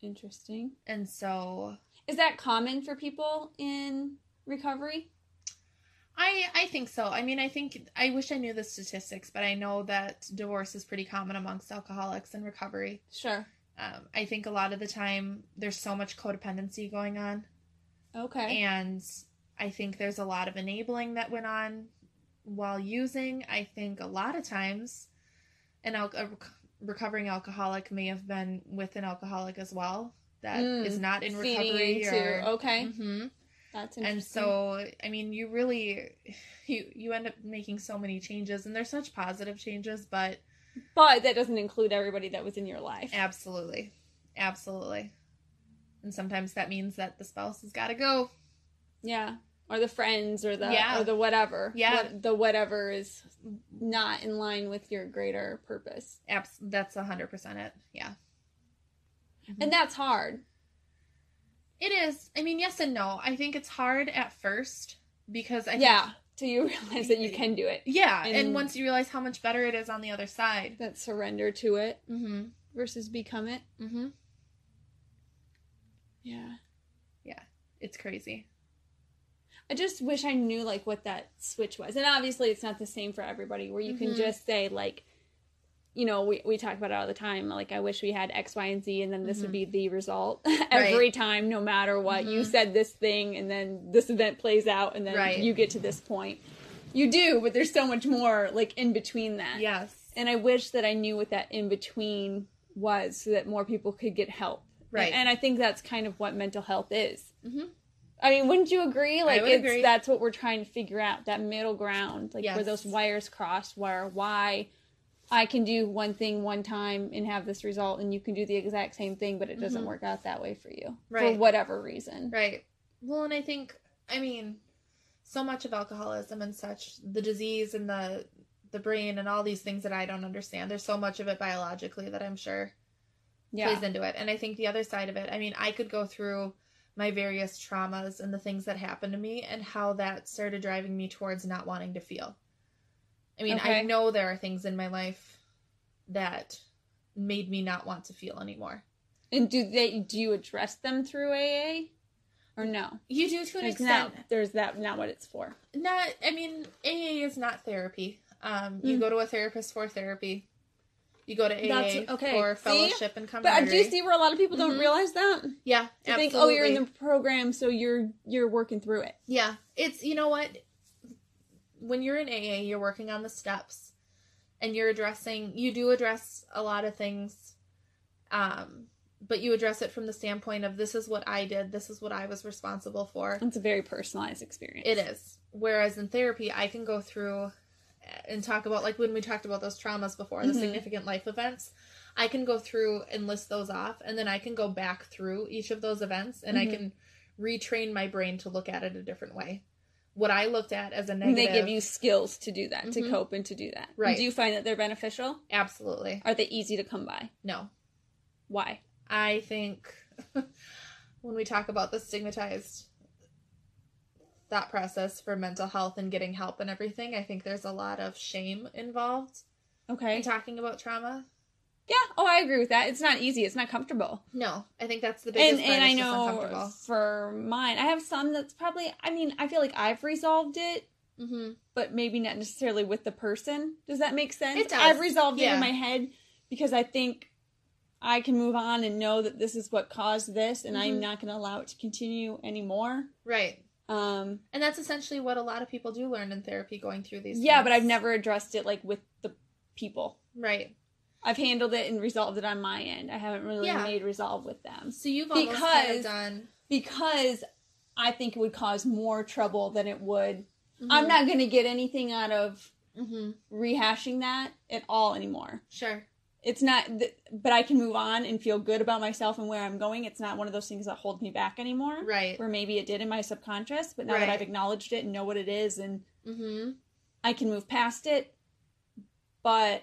Interesting. And so... Is that common for people in recovery? I think so. I mean, I think, I wish I knew the statistics, but I know that divorce is pretty common amongst alcoholics in recovery. Sure. I think a lot of the time there's so much codependency going on. Okay. And I think there's a lot of enabling that went on while using. I think a lot of times a recovering alcoholic may have been with an alcoholic as well that is not in recovery. Or, okay. Mm-hmm. That's interesting. And so, I mean, you really, you end up making so many changes, and there's such positive changes, but that doesn't include everybody that was in your life. Absolutely. Absolutely. And sometimes that means that the spouse has got to go. Yeah. Or the friends or the whatever. Yeah. The whatever is not in line with your greater purpose. That's 100% it. Yeah. Mm-hmm. And that's hard. It is. I mean, yes and no. I think it's hard at first because till you realize that you can do it. Yeah, and once you realize how much better it is on the other side. That surrender to it versus become it. Mm-hmm. Yeah. Yeah, it's crazy. I just wish I knew, like, what that switch was. And obviously it's not the same for everybody where you can just say, like, you know, we talk about it all the time. Like, I wish we had X, Y, and Z, and then this would be the result every time, no matter what. You said this thing, and then this event plays out, and then you get to this point. You do, but there's so much more, like, in between that. Yes. And I wish that I knew what that in-between was so that more people could get help. Right. And I think that's kind of what mental health is. Mm-hmm. I mean, wouldn't you agree? Like, I would agree. That's what we're trying to figure out, that middle ground, like where those wires cross, where why... I can do one thing one time and have this result, and you can do the exact same thing, but it doesn't work out that way for you. Right. For whatever reason. Right. Well, and I think, I mean, so much of alcoholism and such, the disease and the brain and all these things that I don't understand, there's so much of it biologically that I'm sure plays into it. And I think the other side of it, I mean, I could go through my various traumas and the things that happened to me and how that started driving me towards not wanting to feel. I mean, okay. I know there are things in my life that made me not want to feel anymore. And do you address them through AA or no? You do to an extent. Not what it's for. Not, I mean, AA is not therapy. You go to a therapist for therapy. You go to AA for fellowship and camaraderie. But I do see where a lot of people don't realize that. Yeah, they absolutely. Think, oh, you're in the program, so you're working through it. Yeah, it's, you know what? When you're in AA, you're working on the steps, and you do address a lot of things, but you address it from the standpoint of this is what I did, this is what I was responsible for. It's a very personalized experience. It is. Whereas in therapy, I can go through and talk about, like when we talked about those traumas before, the significant life events, I can go through and list those off, and then I can go back through each of those events, and I can retrain my brain to look at it a different way. What I looked at as a negative. And they give you skills to do that, to cope and to do that. Right. Do you find that they're beneficial? Absolutely. Are they easy to come by? No. Why? I think when we talk about the stigmatized thought process for mental health and getting help and everything, I think there's a lot of shame involved. Okay. And talking about trauma. Yeah. Oh, I agree with that. It's not easy. It's not comfortable. No. I think that's the biggest part. And I know for mine, I have some that's probably, I mean, I feel like I've resolved it. Mm-hmm. But maybe not necessarily with the person. Does that make sense? It does. I've resolved it in my head because I think I can move on and know that this is what caused this and I'm not going to allow it to continue anymore. Right. And that's essentially what a lot of people do learn in therapy going through these things. Yeah, but I've never addressed it like with the people. Right. I've handled it and resolved it on my end. I haven't really made resolve with them. So you've almost kind of done... Because I think it would cause more trouble than it would... Mm-hmm. I'm not going to get anything out of rehashing that at all anymore. Sure. It's not... But I can move on and feel good about myself and where I'm going. It's not one of those things that hold me back anymore. Right. Where maybe it did in my subconscious, but now that I've acknowledged it and know what it is and I can move past it, But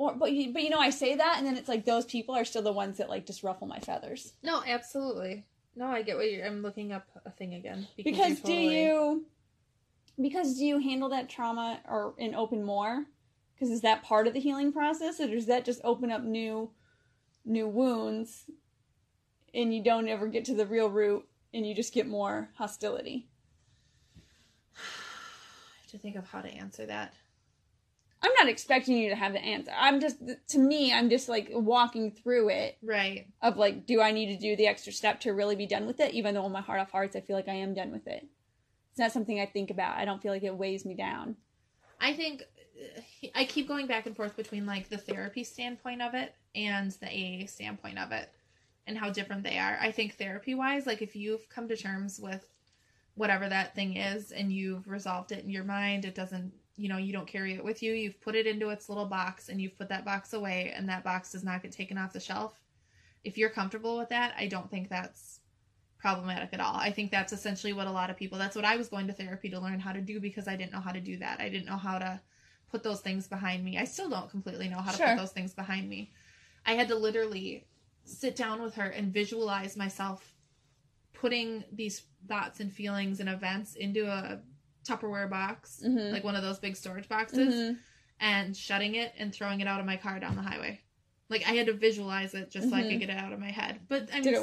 you know, I say that, and then it's like those people are still the ones that, like, just ruffle my feathers. No, absolutely. No, I get what you're... I'm looking up a thing again. Because do you handle that trauma and open more? Because is that part of the healing process? Or does that just open up new wounds, and you don't ever get to the real root, and you just get more hostility? I have to think of how to answer that. I'm not expecting you to have the answer. I'm just like walking through it. Right. Of like, do I need to do the extra step to really be done with it? Even though in my heart of hearts, I feel like I am done with it. It's not something I think about. I don't feel like it weighs me down. I think I keep going back and forth between like the therapy standpoint of it and the AA standpoint of it and how different they are. I think therapy wise, like if you've come to terms with whatever that thing is and you've resolved it in your mind, it doesn't... You know, you don't carry it with you. You've put it into its little box and you've put that box away and that box does not get taken off the shelf. If you're comfortable with that, I don't think that's problematic at all. I think that's essentially what a lot of people, that's what I was going to therapy to learn how to do because I didn't know how to do that. I didn't know how to put those things behind me. I still don't completely know how to put those things behind me. I had to literally sit down with her and visualize myself putting these thoughts and feelings and events into a Tupperware box, like one of those big storage boxes, and shutting it and throwing it out of my car down the highway. Like, I had to visualize it just so I could get it out of my head. But, I mean,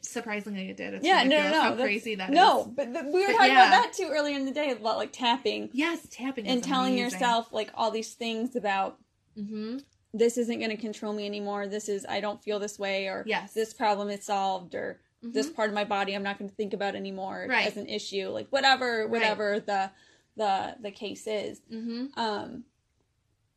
surprisingly, it did. It's ridiculous how crazy that is. No, but we were talking about that, too, earlier in the day, about, like, tapping. Yes, tapping and telling yourself, like, all these things about this isn't going to control me anymore, this is, I don't feel this way, or this problem is solved, or... this part of my body I'm not going to think about anymore as an issue. Like, whatever the case is. Because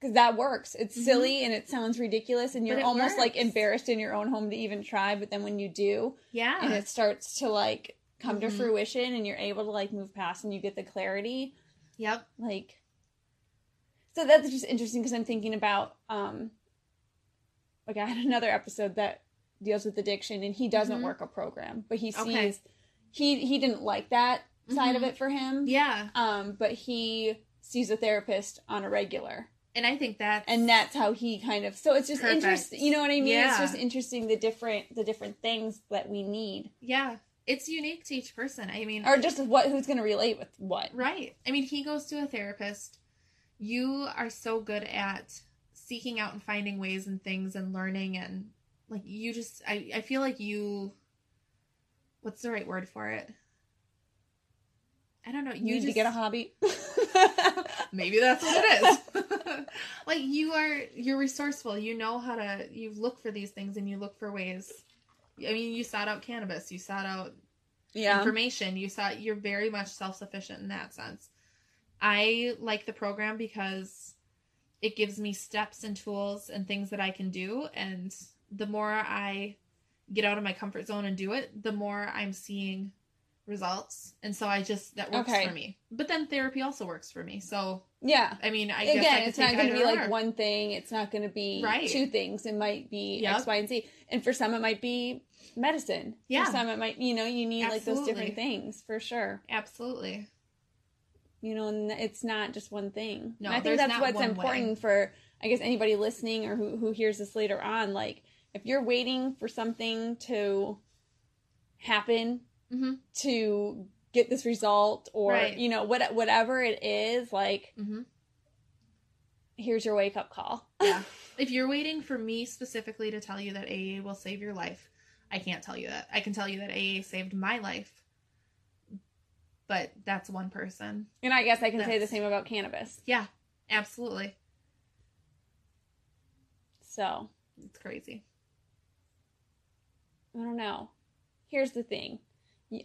that works. It's silly and it sounds ridiculous and you're almost, like, embarrassed in your own home to even try. But then when you do and it starts to, like, come to fruition and you're able to, like, move past and you get the clarity. Yep. Like, so that's just interesting because I'm thinking about, like, I had another episode that deals with addiction, and he doesn't work a program, but he sees, he didn't like that side of it for him. Yeah. But he sees a therapist on a regular. And I think that... And that's how he kind of... So it's just interesting, you know what I mean? Yeah. It's just interesting, the different things that we need. Yeah. It's unique to each person. I mean... Or just who's going to relate with what. Right. I mean, he goes to a therapist. You are so good at seeking out and finding ways and things and learning and... Like, you just, I feel like you, what's the right word for it? I don't know. You need to get a hobby. Maybe that's what it is. Like, you're resourceful. You know how to, you look for these things and you look for ways. I mean, you sought out cannabis. You sought out information. You're very much self-sufficient in that sense. I like the program because it gives me steps and tools and things that I can do, and the more I get out of my comfort zone and do it, the more I'm seeing results. And so that works for me. But then therapy also works for me. So, yeah. I mean, I guess I could take either or. It's not going to be like one thing. It's not going to be two things. It might be X, Y, and Z. And for some, it might be medicine. Yeah. For some, it might, you know, you need like those different things for sure. Absolutely. You know, and it's not just one thing. No, and I think that's what's important for, I guess, anybody listening or who hears this later on, like, if you're waiting for something to happen to get this result or, you know, whatever it is, like, here's your wake-up call. Yeah. If you're waiting for me specifically to tell you that AA will save your life, I can't tell you that. I can tell you that AA saved my life, but that's one person. And I guess I can say the same about cannabis. Yeah, absolutely. So. It's crazy. I don't know. Here's the thing.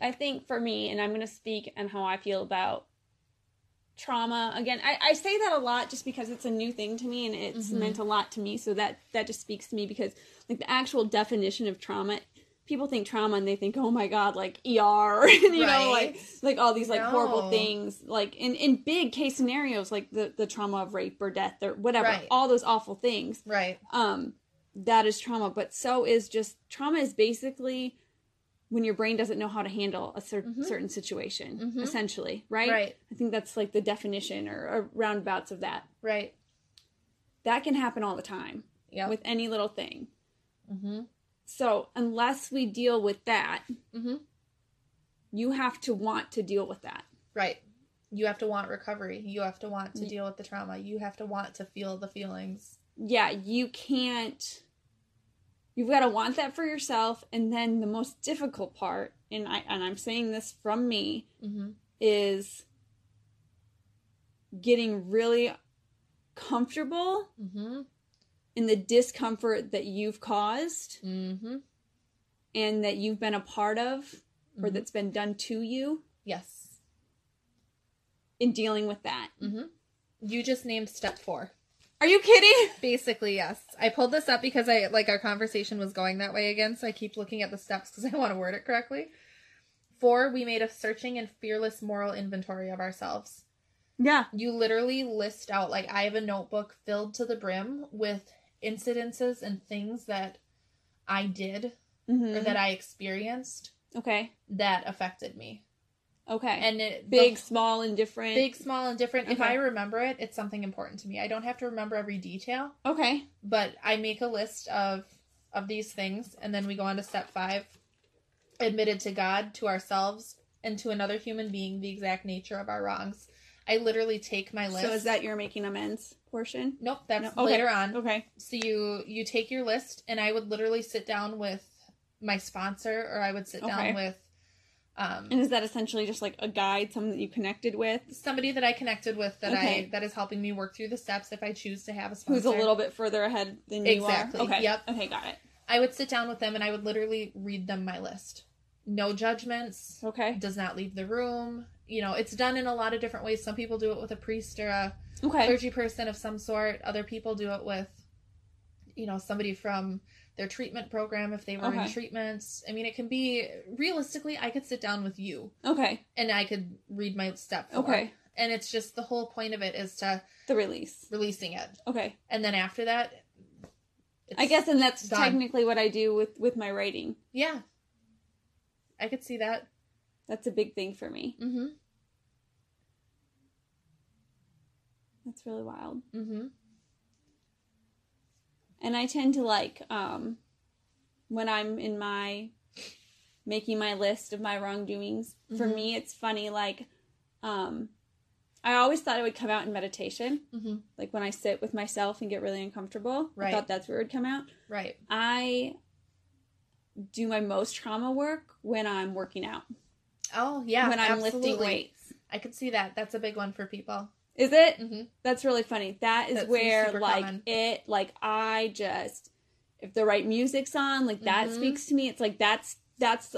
I think for me, and I'm going to speak on how I feel about trauma. Again, I say that a lot just because it's a new thing to me and it's meant a lot to me. So that just speaks to me because, like, the actual definition of trauma, people think trauma and they think, oh my God, like ER, and, you know, like all these like horrible things, like in big case scenarios, like the trauma of rape or death or whatever, all those awful things. Right. That is trauma, but so is just trauma is basically when your brain doesn't know how to handle a certain situation, essentially, right? Right. I think that's like the definition or roundabouts of that. Right. That can happen all the time with any little thing. Mm-hmm. So unless we deal with that, you have to want to deal with that. Right. You have to want recovery. You have to want to deal with the trauma. You have to want to feel the feelings. Yeah, you can't. You've got to want that for yourself, and then the most difficult part, and I'm saying this from me, is getting really comfortable in the discomfort that you've caused and that you've been a part of or that's been done to you. Yes. In dealing with that. You just named step 4. Are you kidding? Basically, yes. I pulled this up because I like our conversation was going that way again, so I keep looking at the steps because I want to word it correctly. 4, we made a searching and fearless moral inventory of ourselves. Yeah. You literally list out, like, I have a notebook filled to the brim with incidences and things that I did or that I experienced. Okay. That affected me. Okay. And it, big, small, and different. Big, small, and different. Okay. If I remember it, it's something important to me. I don't have to remember every detail. Okay. But I make a list of these things, and then we go on to step 5. Admitted to God, to ourselves, and to another human being the exact nature of our wrongs. I literally take my list. So is that your making amends portion? Nope, that's later on. Okay. So you take your list, and I would literally sit down with my sponsor, or I would sit down with... and is that essentially just like a guide, someone that you connected with? Somebody that I connected with that is helping me work through the steps if I choose to have a sponsor. Who's a little bit further ahead than you are. Okay. Yep. Okay, got it. I would sit down with them and I would literally read them my list. No judgments. Okay. Does not leave the room. You know, it's done in a lot of different ways. Some people do it with a priest or a clergy person of some sort. Other people do it with, you know, somebody from their treatment program if they were in treatments. I mean, it can be, realistically, I could sit down with you. Okay. And I could read my step 4. Okay. And it's just, the whole point of it is to... The release. Releasing it. Okay. And then after that, it's I guess, and that's done. Technically what I do with my writing. Yeah. I could see that. That's a big thing for me. Mm-hmm. That's really wild. Mm-hmm. And I tend to, like, when I'm in my, making my list of my wrongdoings, for me, it's funny, like, I always thought it would come out in meditation. Mm-hmm. Like, when I sit with myself and get really uncomfortable, I thought that's where it would come out. Right. I do my most trauma work when I'm working out. Oh, yeah, when I'm lifting weights. I could see that. That's a big one for people. Is it? Mm-hmm. That's really funny. That's where, like, common. It, like, I just, if the right music's on, like, that speaks to me. It's, like, that's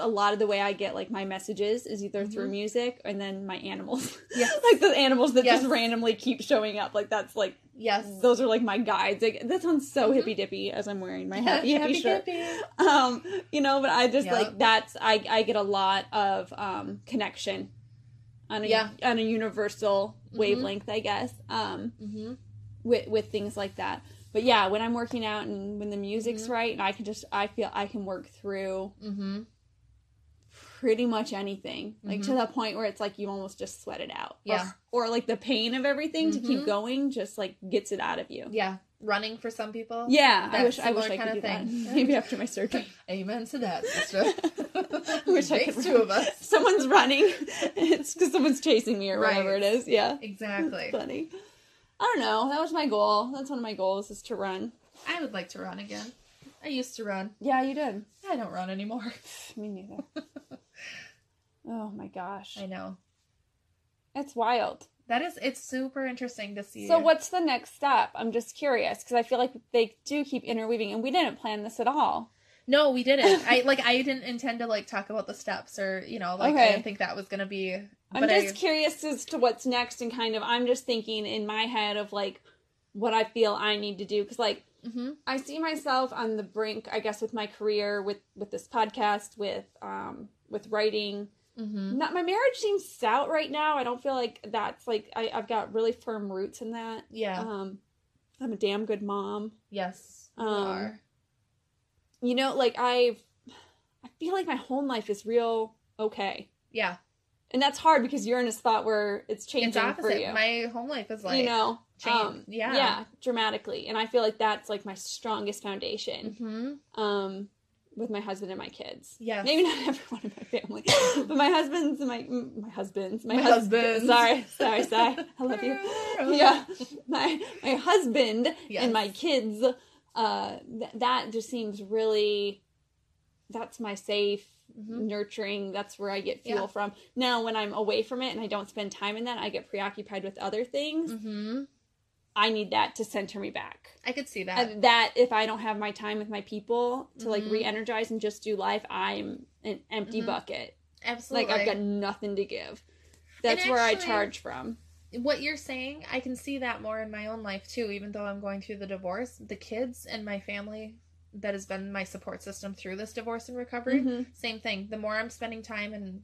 a lot of the way I get, like, my messages is either through music and then my animals. Yes. Like, the animals that just randomly keep showing up. Like, that's, like, those are, like, my guides. Like, that sounds so hippy-dippy as I'm wearing my happy shirt. You know, but I just, like, that's, I get a lot of connection on a universal wavelength, I guess, with things like that. But yeah, when I'm working out and when the music's right, and I feel I can work through pretty much anything, like to the point where it's like you almost just sweat it out. Yeah. Or like the pain of everything to keep going just like gets it out of you. Yeah. Running for some people. Yeah. I wish I could do that. Maybe after my surgery. Amen to that, sister. I wish I could. Two of us. Someone's running. It's because someone's chasing me or whatever it is. Yeah. Exactly. It's funny. I don't know. That was my goal. That's one of my goals, is to run. I would like to run again. I used to run. Yeah, you did. I don't run anymore. Me neither. Oh, my gosh. I know. It's wild. That is, it's super interesting to see. So what's the next step? I'm just curious, because I feel like they do keep interweaving, and we didn't plan this at all. No, we didn't. I didn't intend to, talk about the steps, or, okay. I didn't think that was going to be... I'm just curious as to what's next, and kind of, I'm just thinking in my head of, what I feel I need to do, because, mm-hmm. I see myself on the brink, I guess, with my career, with this podcast, with writing. Mm-hmm. My marriage seems stout right now. I don't feel like that's, I've got really firm roots in that. Yeah. I'm a damn good mom. Yes, you are. I feel like my home life is real okay. Yeah. And that's hard because you're in a spot where it's changing for you. My home life is changed. Yeah, dramatically. And I feel like that's my strongest foundation. Mm-hmm. With my husband and my kids. Yeah. Maybe not everyone in my family, but my husband's and my husband. Sorry. I love you. Yeah. My husband and my kids. That just seems really, that's my safe, mm-hmm. nurturing, that's where I get fuel from. Now, when I'm away from it and I don't spend time in that, I get preoccupied with other things. Mm-hmm. I need that to center me back. I could see that. That if I don't have my time with my people to, mm-hmm. Re-energize and just do life, I'm an empty mm-hmm. bucket. Absolutely. I've got nothing to give. That's where I charge from. What you're saying, I can see that more in my own life, too. Even though I'm going through the divorce, the kids and my family that has been my support system through this divorce and recovery, mm-hmm. same thing. The more I'm spending time and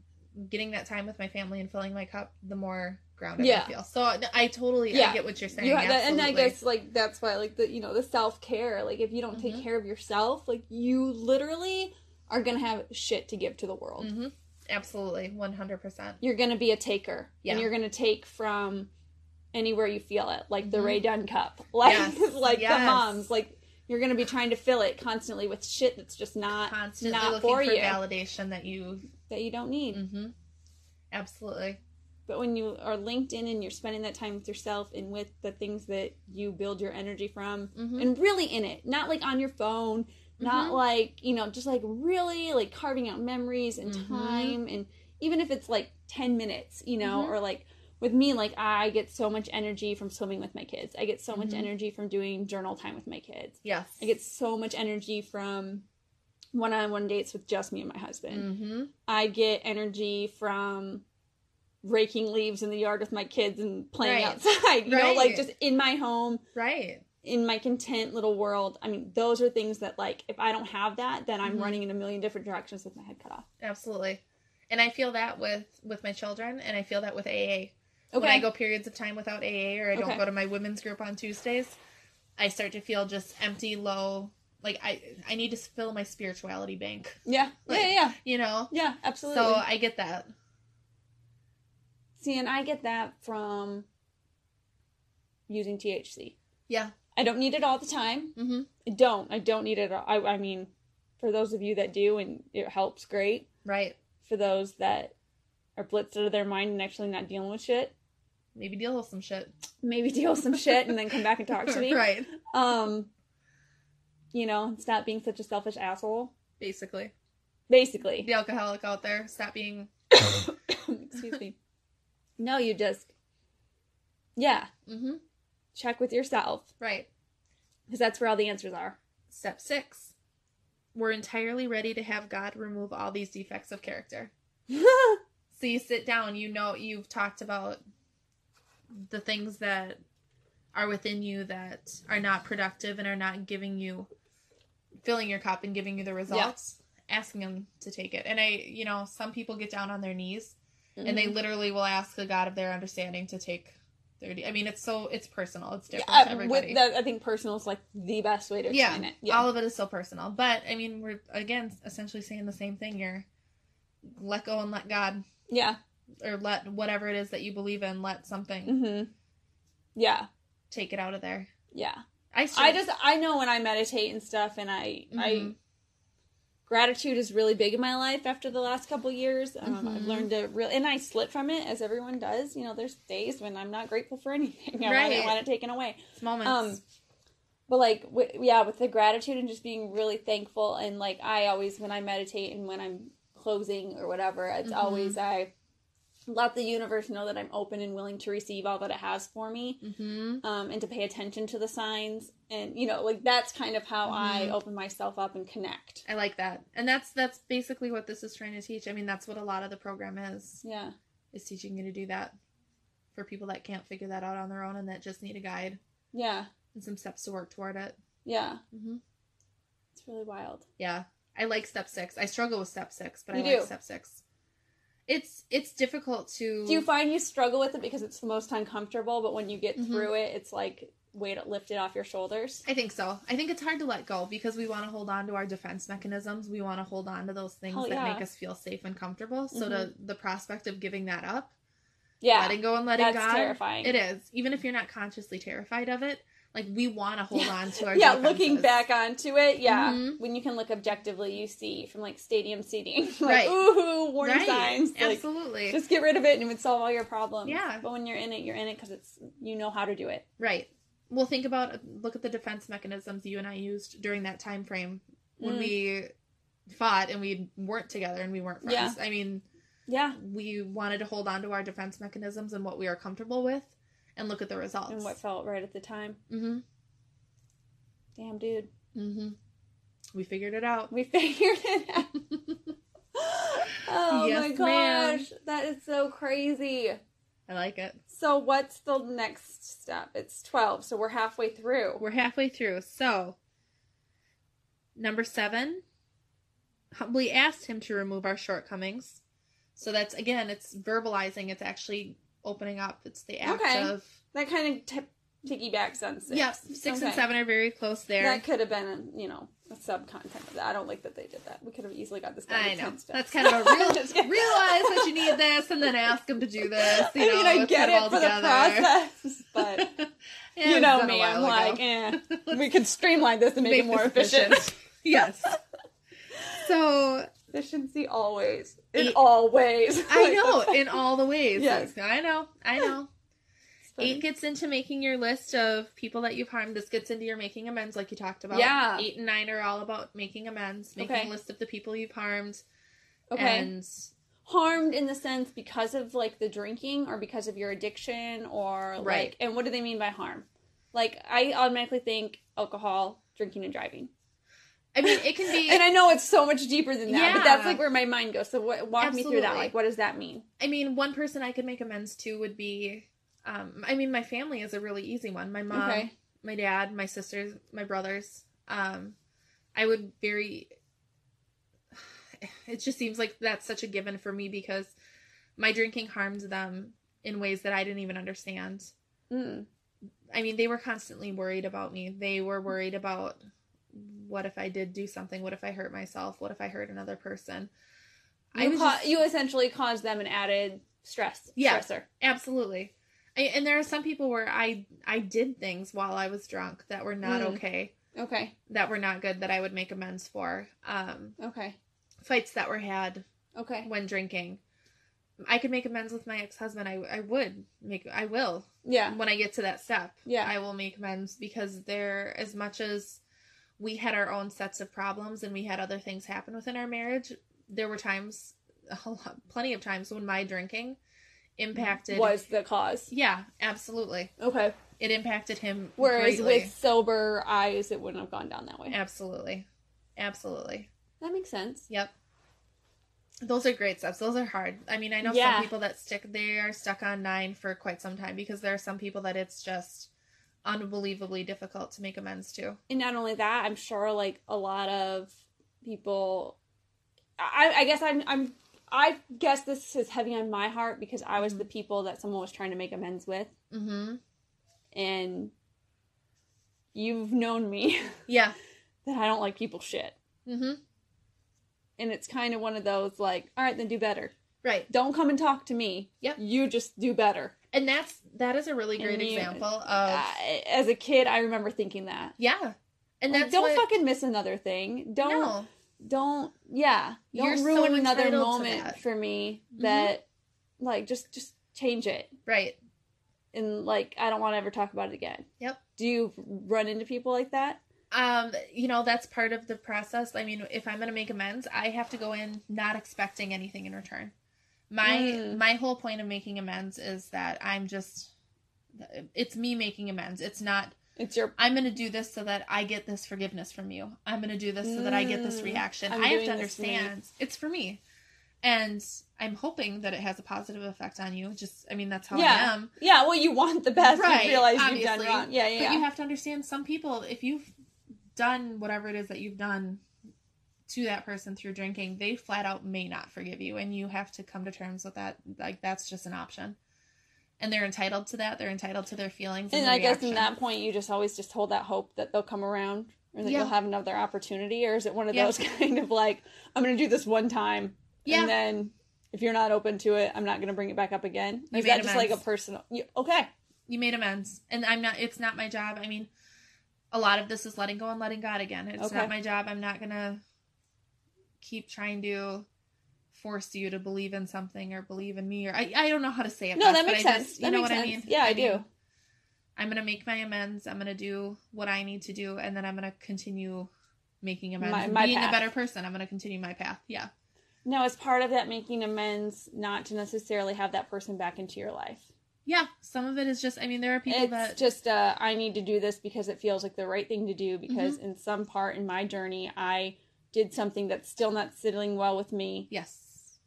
getting that time with my family and filling my cup, the more grounded I feel. So I totally I get what you're saying. And I guess, that's why, the self-care. If you don't mm-hmm. take care of yourself, you literally are going to have shit to give to the world. Mm-hmm. Absolutely. 100%. You're going to be a taker. Yeah. And you're going to take from anywhere you feel it. The mm-hmm. Ray Dunn cup. The moms. You're going to be trying to fill it constantly with shit that's just not for you. Constantly looking for validation that you don't need. Mm-hmm. Absolutely. But when you are linked in and you're spending that time with yourself and with the things that you build your energy from, mm-hmm. and really in it, not on your phone, not mm-hmm. Just really carving out memories and mm-hmm. time, and even if it's 10 minutes, mm-hmm. or with me, I get so much energy from swimming with my kids. I get so mm-hmm. much energy from doing journal time with my kids. Yes. I get so much energy from one-on-one dates with just me and my husband. Mm-hmm. I get energy from raking leaves in the yard with my kids and playing outside, just in my home. Right. In my content little world. I mean, those are things that, if I don't have that, then I'm mm-hmm. running in a million different directions with my head cut off. Absolutely. And I feel that with my children, and I feel that with AA. Okay. When I go periods of time without AA, or I don't go to my women's group on Tuesdays, I start to feel just empty, low. I need to fill my spirituality bank. Yeah. Yeah. Yeah, absolutely. So I get that. See, and I get that from using THC. Yeah. I don't need it all the time. Mm-hmm. I don't need it at all. I mean, for those of you that do and it helps, great. Right. For those that are blitzed out of their mind and actually not dealing with shit. Maybe deal with some shit and then come back and talk to me. Right. Stop being such a selfish asshole. Basically. The alcoholic out there. Stop being... Excuse me. No, you just... Yeah. Mm-hmm. Check with yourself. Right. Because that's where all the answers are. Step 6. We're entirely ready to have God remove all these defects of character. So you sit down, you've talked about the things that are within you that are not productive and are not giving you, filling your cup and giving you the results, asking Him to take it. And some people get down on their knees mm-hmm. and they literally will ask the God of their understanding to take it's personal. It's different to everybody. I think personal is the best way to explain it. Yeah. All of it is so personal. But I mean, we're again essentially saying the same thing. You're let go and let God. Yeah. Or let whatever it is that you believe in, let something. Mm-hmm. Yeah. Take it out of there. Yeah. I know when I meditate and stuff, and I Gratitude is really big in my life after the last couple years. I've learned to really, and I slip from it as everyone does. You know, there's days when I'm not grateful for anything. I want it taken away. It's moments. But like, with the gratitude and just being really thankful. And like, I always, when I meditate and when I'm closing or whatever, it's always, I let the universe know that I'm open and willing to receive all that it has for me, and to pay attention to the signs. And, you know, like, that's kind of how I open myself up and connect. I like that. And that's basically what this is trying to teach. I mean, that's what a lot of the program is. Yeah. Is teaching you to do that for people that can't figure that out on their own and that just need a guide. Yeah. And some steps to work toward it. Yeah. Mm-hmm. It's really wild. Yeah. I like step 6. I struggle with step 6, but I like step 6. It's difficult to... Do you find you struggle with it because it's the most uncomfortable, but when you get through it, it's like weight lifted off your shoulders? I think so. I think it's hard to let go because we want to hold on to our defense mechanisms. We want to hold on to those things that make us feel safe and comfortable. So the prospect of giving that up, letting go and letting God... That's terrifying. It is. Even if you're not consciously terrified of it, like, we want to hold on to our defenses. Looking back onto it, when you can look objectively, you see from, like, stadium seating. Like, ooh, warning signs. Absolutely. Like, just get rid of it and it would solve all your problems. Yeah. But when you're in it because it's, you know how to do it. Right. Well, look at the defense mechanisms you and I used during that time frame when we fought and we weren't together and we weren't friends. Yeah. I mean, we wanted to hold on to our defense mechanisms and what we are comfortable with. And look at the results. And what felt right at the time. Mm-hmm. Damn, dude. Mm-hmm. We figured it out. Oh, yes, my gosh. Ma'am. That is so crazy. I like it. So what's the next step? It's 12, so we're halfway through. So, number 7, humbly asked him to remove our shortcomings. So that's, again, it's verbalizing. It's actually... opening up. It's the act of... That kind of piggybacks on 6. Yeah, 6 and 7 are very close there. That could have been, a sub-content of that. I don't like that they did that. We could have easily got this down to 10 steps. That's kind of a realize that you need this and then ask them to do this. I get it for the process, but I'm like, we could streamline this and make it more efficient. Yes. So... Efficiency always. In all ways. I know. In all the ways. Yes. I know. 8 gets into making your list of people that you've harmed. This gets into your making amends like you talked about. Yeah. 8 and 9 are all about making amends. Making a list of the people you've harmed. Okay. And... harmed in the sense because of, like, the drinking or because of your addiction or, like... And what do they mean by harm? Like, I automatically think alcohol, drinking, and driving. I mean, it can be... And I know it's so much deeper than that, but that's, like, where my mind goes. So walk me through that. Like, what does that mean? I mean, one person I could make amends to would be... my family is a really easy one. My mom, my dad, my sisters, my brothers. I would very... It just seems like that's such a given for me because my drinking harmed them in ways that I didn't even understand. Mm. I mean, they were constantly worried about me. They were worried about... what if I did do something? What if I hurt myself? What if I hurt another person? You essentially caused them an added stress. Yeah, stressor. Absolutely. And there are some people where I did things while I was drunk that were not okay. Okay. That were not good that I would make amends for. Okay. Fights that were had. Okay. When drinking. I could make amends with my ex-husband. I will. Yeah. When I get to that step. Yeah. I will make amends because they're as much as... we had our own sets of problems and we had other things happen within our marriage. There were times, plenty of times, when my drinking impacted... was the cause. Yeah, absolutely. Okay. It impacted him whereas greatly. With sober eyes, it wouldn't have gone down that way. Absolutely. Absolutely. That makes sense. Yep. Those are great steps. Those are hard. I mean, I know some people that they are stuck on 9 for quite some time because there are some people that it's just... unbelievably difficult to make amends to. And not only that, I'm sure, like, a lot of people... I guess this is heavy on my heart because I was the people that someone was trying to make amends with. Mm-hmm. And you've known me. Yeah. That I don't like people shit. Mm-hmm. And it's kind of one of those, like, all right, then do better. Right. Don't come and talk to me. Yep. You just do better. And that is a really great example of... as a kid, I remember thinking that. Yeah. And like, don't fucking miss another thing. Don't... No. don't ruin another moment for me that, mm-hmm. like, just change it. Right. And, like, I don't want to ever talk about it again. Yep. Do you run into people like that? You know, that's part of the process. I mean, if I'm going to make amends, I have to go in not expecting anything in return. My whole point of making amends is that I'm just, it's me making amends. It's not, it's your, I'm going to do this so that I get this forgiveness from you. I'm going to do this so that I get this reaction. I have to understand it's for me. And I'm hoping that it has a positive effect on you. Just, I mean, that's how I am. Yeah, well, you want the best. Right, you realize you've done wrong. Yeah, yeah, but you have to understand some people, if you've done whatever it is that you've done to that person through drinking, they flat out may not forgive you. And you have to come to terms with that. Like, that's just an option. And they're entitled to that. They're entitled to their feelings. And I guess in that point, you just always just hold that hope that they'll come around and that you'll have another opportunity. Or is it one of those kind of like, I'm going to do this one time. Yeah. And then if you're not open to it, I'm not going to bring it back up again. Is that just like a personal... Okay. You made amends. And I'm not... It's not my job. I mean, a lot of this is letting go and letting God again. It's not my job. I'm not going to keep trying to force you to believe in something or believe in me. Or I don't know how to say it. No, that makes sense. You know what I mean? Yeah, I do. I'm going to make my amends. I'm going to do what I need to do. And then I'm going to continue making amends. Being a better person. I'm going to continue my path. Yeah. No, it's part of that making amends not to necessarily have that person back into your life. Yeah, some of it is just, I mean, there are people that... It's just, I need to do this because it feels like the right thing to do because in some part in my journey, I did something that's still not sitting well with me. Yes.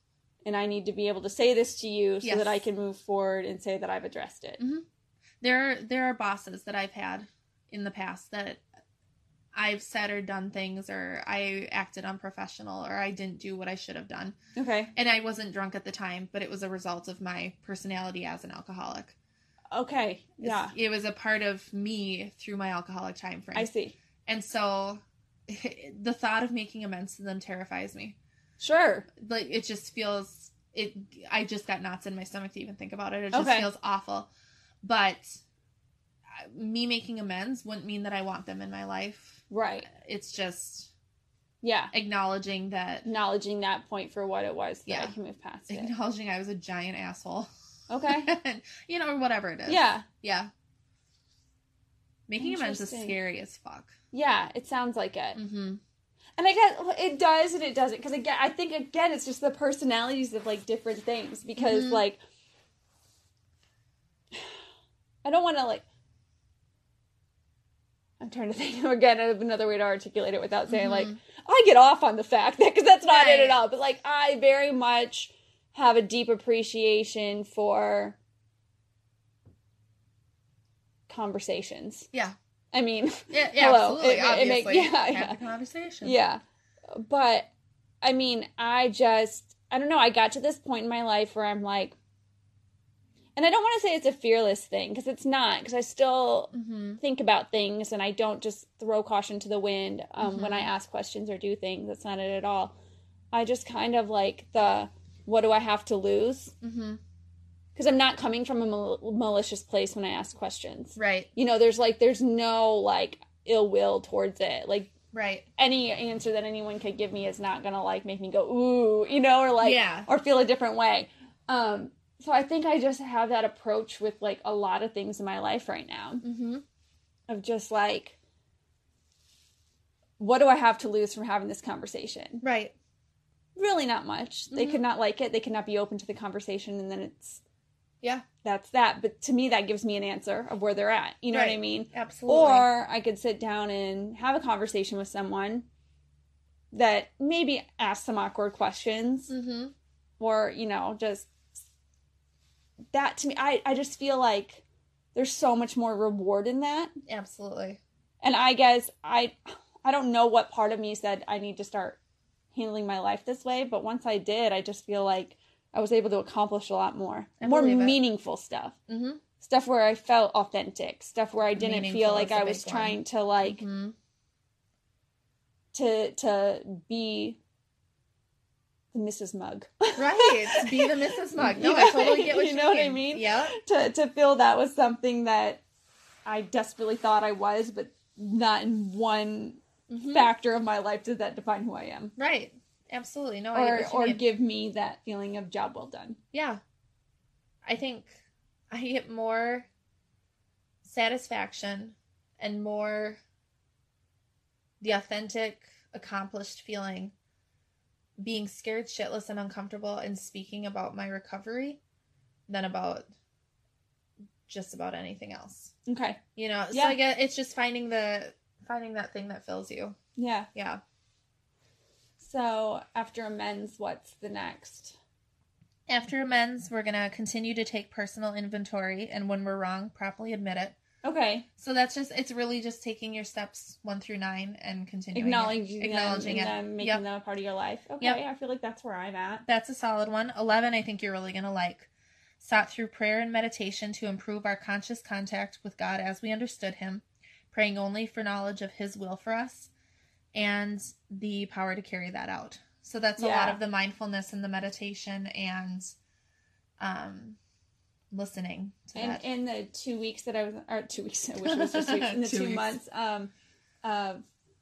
And I need to be able to say this to you so that I can move forward and say that I've addressed it. Mm-hmm. There are bosses that I've had in the past that... I've said or done things, or I acted unprofessional, or I didn't do what I should have done. Okay. And I wasn't drunk at the time, but it was a result of my personality as an alcoholic. Okay. Yeah. It was a part of me through my alcoholic time frame. I see. And so the thought of making amends to them terrifies me. Sure. Like, it just feels... I just got knots in my stomach to even think about it. It just feels awful. But me making amends wouldn't mean that I want them in my life. Right. It's just acknowledging that point for what it was that I can move past it. Acknowledging I was a giant asshole. Okay. And, you know, or whatever it is. Yeah. Yeah. Making amends is scary as fuck. Yeah, it sounds like it. Mm-hmm. And I guess it does and it doesn't. Because, again, I think, it's just the personalities of, like, different things. Because, like, I don't want to, like... I'm trying to think again of another way to articulate it without saying, like, I get off on the fact that, because that's not it at all. But, like, I very much have a deep appreciation for conversations. Yeah. I mean, yeah absolutely. Obviously, have the conversation. Yeah. But, I mean, I don't know. I got to this point in my life where I'm like, and I don't want to say it's a fearless thing, because it's not, because I still think about things, and I don't just throw caution to the wind when I ask questions or do things. That's not it at all. I just kind of like what do I have to lose? Because I'm not coming from a malicious place when I ask questions. Right. You know, there's no, like, ill will towards it. Like, any answer that anyone could give me is not going to, like, make me go, ooh, you know, or, like, or feel a different way. So I think I just have that approach with, like, a lot of things in my life right now. Mm-hmm. Of just, like, what do I have to lose from having this conversation? Right. Really not much. Mm-hmm. They could not like it. They could not be open to the conversation. And then it's... Yeah. That's that. But to me, that gives me an answer of where they're at. You know what I mean? Absolutely. Or I could sit down and have a conversation with someone that maybe asks some awkward questions. Mm-hmm. Or, you know, just... That, to me, I just feel like there's so much more reward in that. Absolutely. And I guess I don't know what part of me said I need to start handling my life this way. But once I did, I just feel like I was able to accomplish a lot more. More meaningful stuff. Mm-hmm. Stuff where I felt authentic. Stuff where I didn't feel like I was trying to, like, to be... Mrs. Mug. Right. Be the Mrs. Mug. No, I totally get what you mean. You know what I mean? Yeah. To feel that was something that I desperately thought I was, but not in one factor of my life does that define who I am. Right. Absolutely. No, or give me that feeling of job well done. Yeah. I think I get more satisfaction and more the authentic, accomplished feeling being scared shitless and uncomfortable and speaking about my recovery than about just about anything else. Okay. You know, yeah. So I guess it's just finding that thing that fills you. Yeah. Yeah. So after amends, what's the next? After amends, we're going to continue to take personal inventory, and when we're wrong, properly admit it. Okay. So that's just, it's really just taking your steps 1 through 9 and continuing. Acknowledging them, and then making them a part of your life. Okay, yep. I feel like that's where I'm at. That's a solid one. 11, I think you're really going to like. Sought through prayer and meditation to improve our conscious contact with God as we understood him, praying only for knowledge of his will for us, and the power to carry that out. So that's a lot of the mindfulness and the meditation and listening to and, that. And in the 2 weeks that I was, or 2 weeks, I wish it was just 2 weeks, in the 2 months of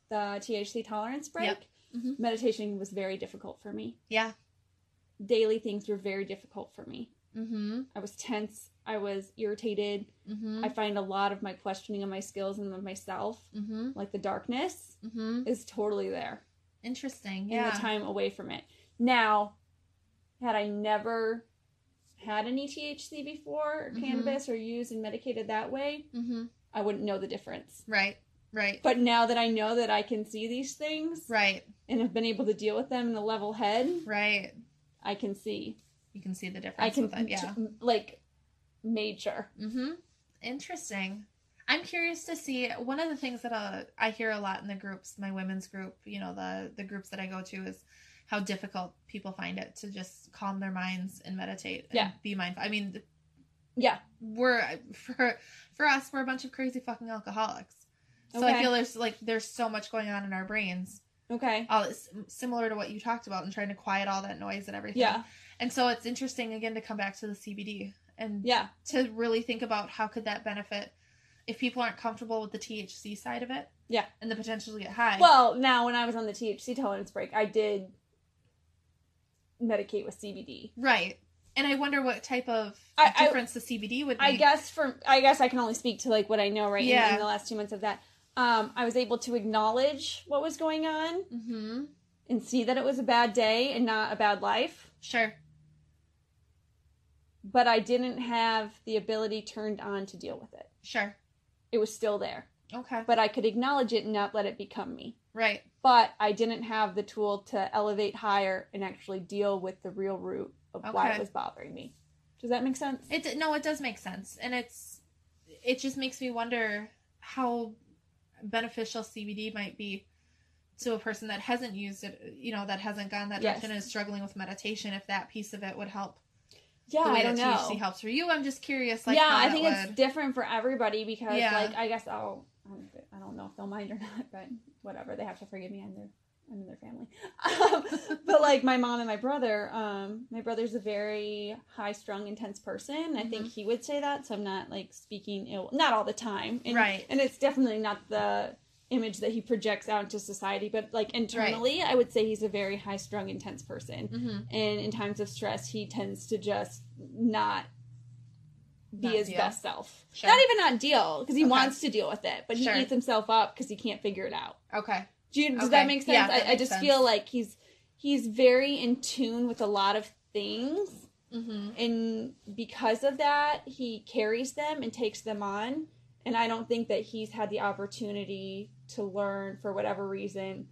the THC tolerance break, meditation was very difficult for me. Yeah. Daily things were very difficult for me. Mm-hmm. I was tense. I was irritated. Mm-hmm. I find a lot of my questioning of my skills and of myself, like the darkness, is totally there. Interesting. Yeah. And the time away from it. Now, had I never had any THC before, or cannabis, or used and medicated that way, I wouldn't know the difference. Right. Right. But now that I know that I can see these things, right, and have been able to deal with them in a level head, right, I can see. You can see the difference. I can, with it, yeah. Like, major. Mm-hmm. Interesting. I'm curious to see, one of the things that I hear a lot in the groups, my women's group, you know, the groups that I go to, is how difficult people find it to just calm their minds and meditate and be mindful. I mean, for us, we're a bunch of crazy fucking alcoholics. So I feel there's so much going on in our brains. Okay. All similar to what you talked about, and trying to quiet all that noise and everything. Yeah. And so it's interesting, again, to come back to the CBD and to really think about how could that benefit if people aren't comfortable with the THC side of it. Yeah. And the potential to get high. Well, now when I was on the THC tolerance break, I did medicate with CBD. Right. And I wonder what type of difference the CBD would make. I guess I can only speak to like what I know right now in the last 2 months of that. I was able to acknowledge what was going on and see that it was a bad day and not a bad life. Sure. But I didn't have the ability turned on to deal with it. Sure. It was still there. Okay. But I could acknowledge it and not let it become me. Right. But I didn't have the tool to elevate higher and actually deal with the real root of why it was bothering me. Does that make sense? No, it does make sense. And it just makes me wonder how beneficial CBD might be to a person that hasn't used it, you know, that hasn't gone that direction and is struggling with meditation, if that piece of it would help. Yeah, I don't know. The way that THC helps for you, I'm just curious. Like, yeah, I think it's different for everybody because, like, I guess I don't know if they'll mind or not, but whatever. They have to forgive me and their family. But like my mom and my brother's a very high-strung, intense person. I think he would say that, so I'm not like speaking ill, not all the time, and, right? And it's definitely not the image that he projects out into society, but like internally, I would say he's a very high-strung, intense person, and in times of stress he tends to just not be his best self. Sure. Not even not deal, because he wants to deal with it, but he eats himself up because he can't figure it out. Okay. Does that make sense? Yeah, I just feel like he's very in tune with a lot of things, and because of that, he carries them and takes them on, and I don't think that he's had the opportunity to learn, for whatever reason,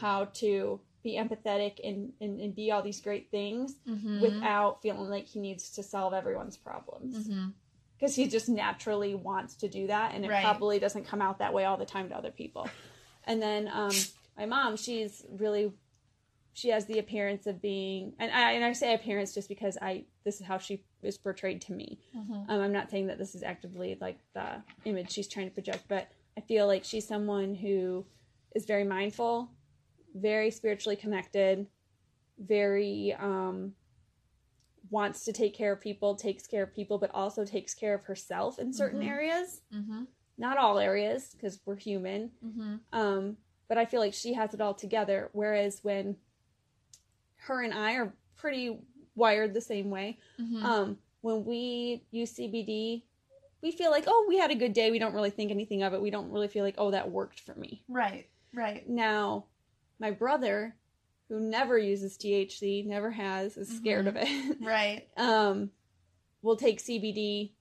how to be empathetic and be all these great things without feeling like he needs to solve everyone's problems. Because he just naturally wants to do that, and it probably doesn't come out that way all the time to other people. And then my mom, she has the appearance of being, and I say appearance just because this is how she is portrayed to me. I'm not saying that this is actively like the image she's trying to project, but I feel like she's someone who is very mindful, very spiritually connected, very wants to take care of people, but also takes care of herself in certain areas. Not all areas, because we're human, but I feel like she has it all together. Whereas when her and I are pretty wired the same way, mm-hmm. When we use CBD, we feel like, oh, we had a good day. We don't really think anything of it. We don't really feel like, oh, that worked for me. Right, right. Now, my brother, who never uses THC, never has, is scared mm-hmm. of it. Right. Will take CBD,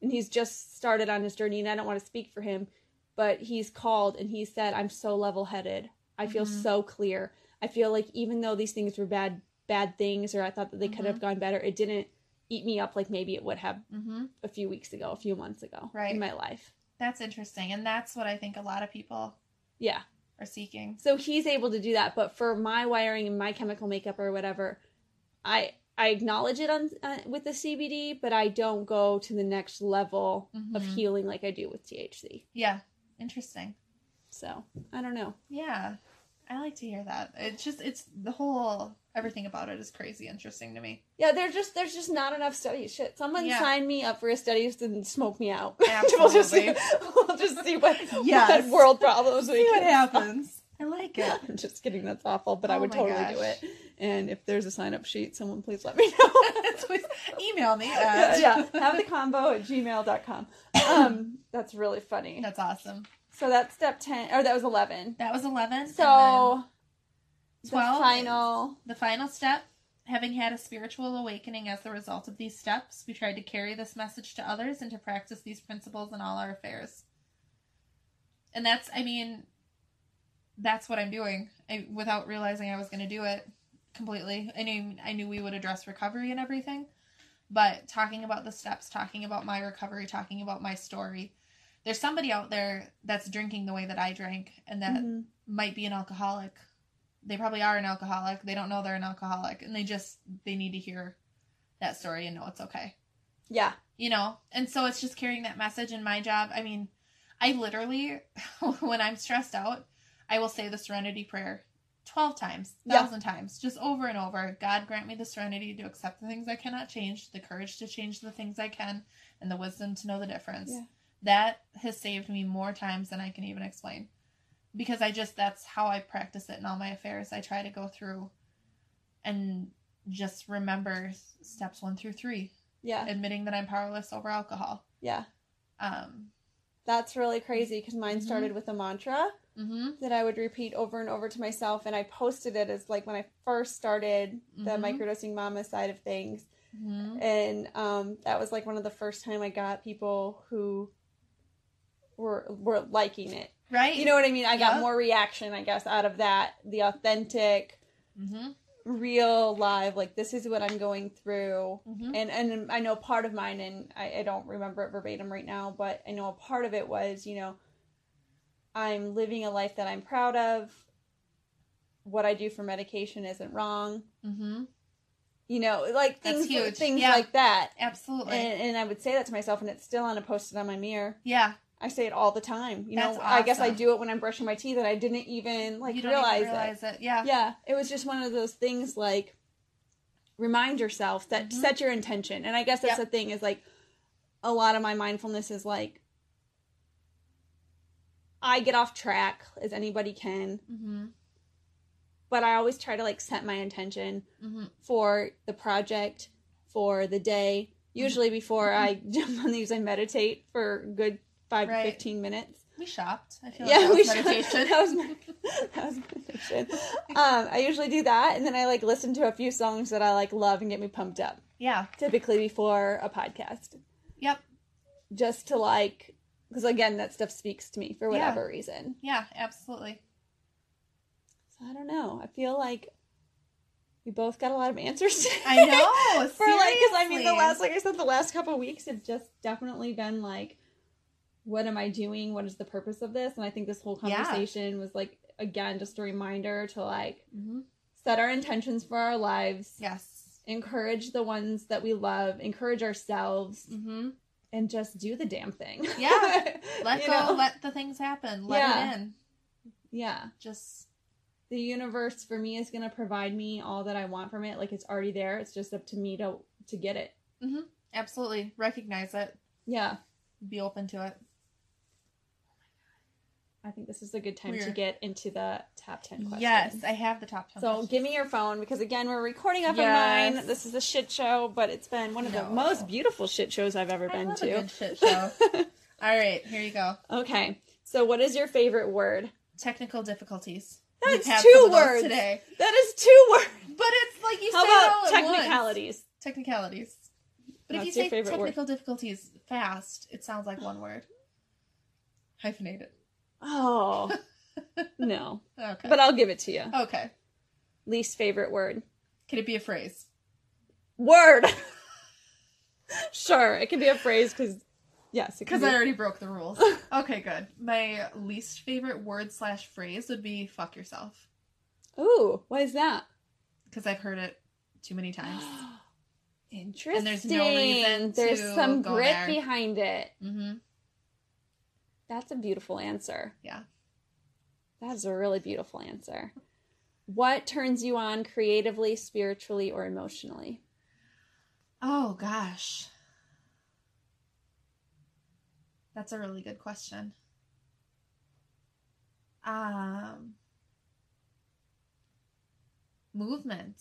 and he's just started on his journey, and I don't want to speak for him, but he's called and he said, I'm so level-headed. I feel mm-hmm. so clear. I feel like even though these things were bad things, or I thought that they mm-hmm. could have gone better, it didn't eat me up like maybe it would have mm-hmm. A few months ago right. in my life. That's interesting. And that's what I think a lot of people yeah. are seeking. So he's able to do that. But for my wiring and my chemical makeup or whatever, I acknowledge it with the CBD, but I don't go to the next level mm-hmm. of healing like I do with THC. Yeah. Interesting. So, I don't know. Yeah. I like to hear that. It's the whole, everything about it is crazy interesting to me. Yeah, there's just not enough studies. Shit. Someone sign me up for a study and smoke me out. Absolutely. we'll just see what, yes. what world problems we see what happens. I like it. I'm just kidding. That's awful, but I would totally do it. And if there's a sign-up sheet, someone please let me know. Email me at... Yeah, havethecombo@gmail.com. That's really funny. That's awesome. So that's step 10, or that was 11. That was 11. So, 12. The final step, having had a spiritual awakening as the result of these steps, we tried to carry this message to others and to practice these principles in all our affairs. And that's what I'm doing without realizing I was going to do it completely. I knew we would address recovery and everything, but talking about the steps, talking about my recovery, talking about my story. There's somebody out there that's drinking the way that I drank and that mm-hmm. might be an alcoholic. They probably are an alcoholic. They don't know they're an alcoholic, and they need to hear that story and know it's okay. Yeah. You know? And so it's just carrying that message. And my job, I literally, when I'm stressed out, I will say the Serenity Prayer 12 times, 1,000 times, just over and over. God grant me the serenity to accept the things I cannot change, the courage to change the things I can, and the wisdom to know the difference. Yeah. That has saved me more times than I can even explain, because that's how I practice it in all my affairs. I try to go through and just remember steps 1 through 3. Yeah. Admitting that I'm powerless over alcohol. Yeah. That's really crazy, because mine mm-hmm. started with a mantra mm-hmm. that I would repeat over and over to myself. And I posted it as like when I first started the mm-hmm. Microdosing Mama side of things. Mm-hmm. And that was like one of the first time I got people who were liking it. Right. You know what I mean? I got more reaction, I guess, out of that. The authentic, mm-hmm. real, live, like, this is what I'm going through. Mm-hmm. And I know part of mine, and I don't remember it verbatim right now, but I know a part of it was, you know, I'm living a life that I'm proud of. What I do for medication isn't wrong. Mm-hmm. You know, like things like that. Absolutely. And I would say that to myself, and it's still on a post-it on my mirror. Yeah. I say it all the time. You That's know, awesome. I guess I do it when I'm brushing my teeth, and I didn't even, like, realize it. Yeah. Yeah. It was just one of those things, like, remind yourself that mm-hmm. set your intention. And I guess that's the thing is, like, a lot of my mindfulness is, like, I get off track as anybody can. Mm-hmm. But I always try to, like, set my intention mm-hmm. for the project, for the day. Usually before mm-hmm. I jump on these, I meditate for a good 5 to 15 minutes. We shopped. I feel like that was meditation. That was meditation. I usually do that, and then I like listen to a few songs that I like love and get me pumped up. Yeah. Typically before a podcast. Yep. Just to like, because again, that stuff speaks to me for whatever reason. Yeah, absolutely. So I don't know. I feel like we both got a lot of answers today. I know. For seriously. Like, because the last couple of weeks have just definitely been like, what am I doing? What is the purpose of this? And I think this whole conversation was, like, again, just a reminder to, like, mm-hmm. set our intentions for our lives. Yes. Encourage the ones that we love. Encourage ourselves. Mm-hmm. And just do the damn thing. Yeah. Let go. Know? Let the things happen. Let it in. Yeah. Just. The universe, for me, is going to provide me all that I want from it. Like, it's already there. It's just up to me to get it. Mm-hmm. Absolutely. Recognize it. Yeah. Be open to it. I think this is a good time to get into the top 10 questions. Yes, I have the top 10 questions. So give me your phone, because again, we're recording off of mine. This is a shit show, but it's been one of the most beautiful shit shows I've ever been to. I love a good shit show. All right, here you go. Okay, so what is your favorite word? Technical difficulties. That's 2 words today. That is 2 words. But it's like you said all at once. How about technicalities? Technicalities. But if you say technical difficulties fast, it sounds like one word. Hyphenated. Oh, no. Okay. But I'll give it to you. Okay. Least favorite word. Could it be a phrase? Word! Sure, it could be a phrase because, yes. Because I already broke the rules. Okay, good. My least favorite word / phrase would be fuck yourself. Ooh, why is that? Because I've heard it too many times. Interesting. And there's no reason There's some grit behind it. Mm-hmm. That's a beautiful answer. Yeah. That's a really beautiful answer. What turns you on creatively, spiritually, or emotionally? Oh, gosh. That's a really good question. Movement.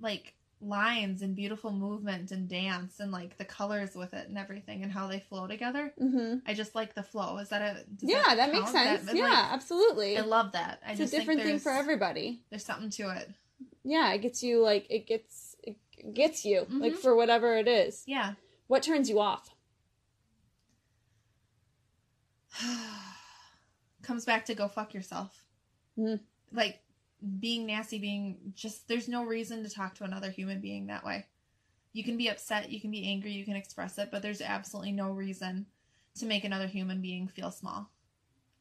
Like lines and beautiful movement and dance and like the colors with it and everything and how they flow together. Mm-hmm. I just like the flow. Is that a that makes sense. That, absolutely. I love that. I just think it's a different thing for everybody. There's something to it. Yeah, it gets you like it gets you mm-hmm. like for whatever it is. Yeah. What turns you off? Comes back to go fuck yourself. Mm. Like. Being nasty, there's no reason to talk to another human being that way. You can be upset, you can be angry, you can express it, but there's absolutely no reason to make another human being feel small.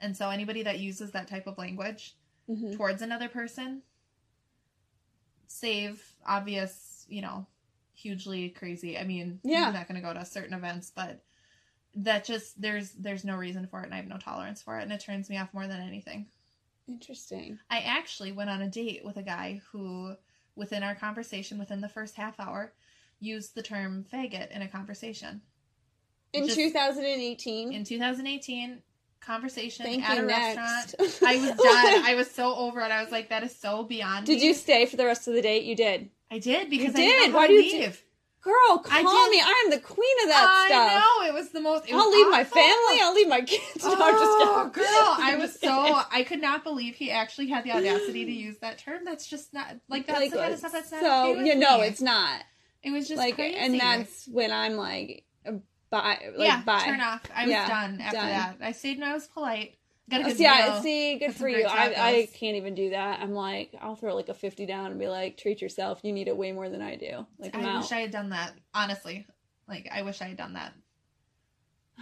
And so anybody that uses that type of language mm-hmm. towards another person, save obvious, hugely crazy. I mean, I'm not going to go to certain events, but that just, there's no reason for it and I have no tolerance for it. And it turns me off more than anything. Interesting. I actually went on a date with a guy who, within our conversation, within the first half hour, used the term faggot in a conversation. In 2018? In 2018, conversation at a restaurant. I was done. I was so over it. I was like, that is so beyond me. Did you stay for the rest of the date? You did. I did, because I didn't know how to leave. Girl, call me. I am the queen of that stuff. I know. It was the most. I'll leave my family. I'll leave my kids. No, I'm just kidding. Girl, I was so. I could not believe he actually had the audacity to use that term. That's just not. Like, that's the kind of stuff that's not. So, it's not. It was just like, crazy. And that's when I'm like, bye. Like, yeah, bye. Turn off. I was done after that. I stayed and I was polite. Got a good meal. See, good for you. I can't even do that. I'm like, I'll throw like a 50 down and be like, treat yourself. You need it way more than I do. Like, I wish I had done that. Honestly, like, I wish I had done that.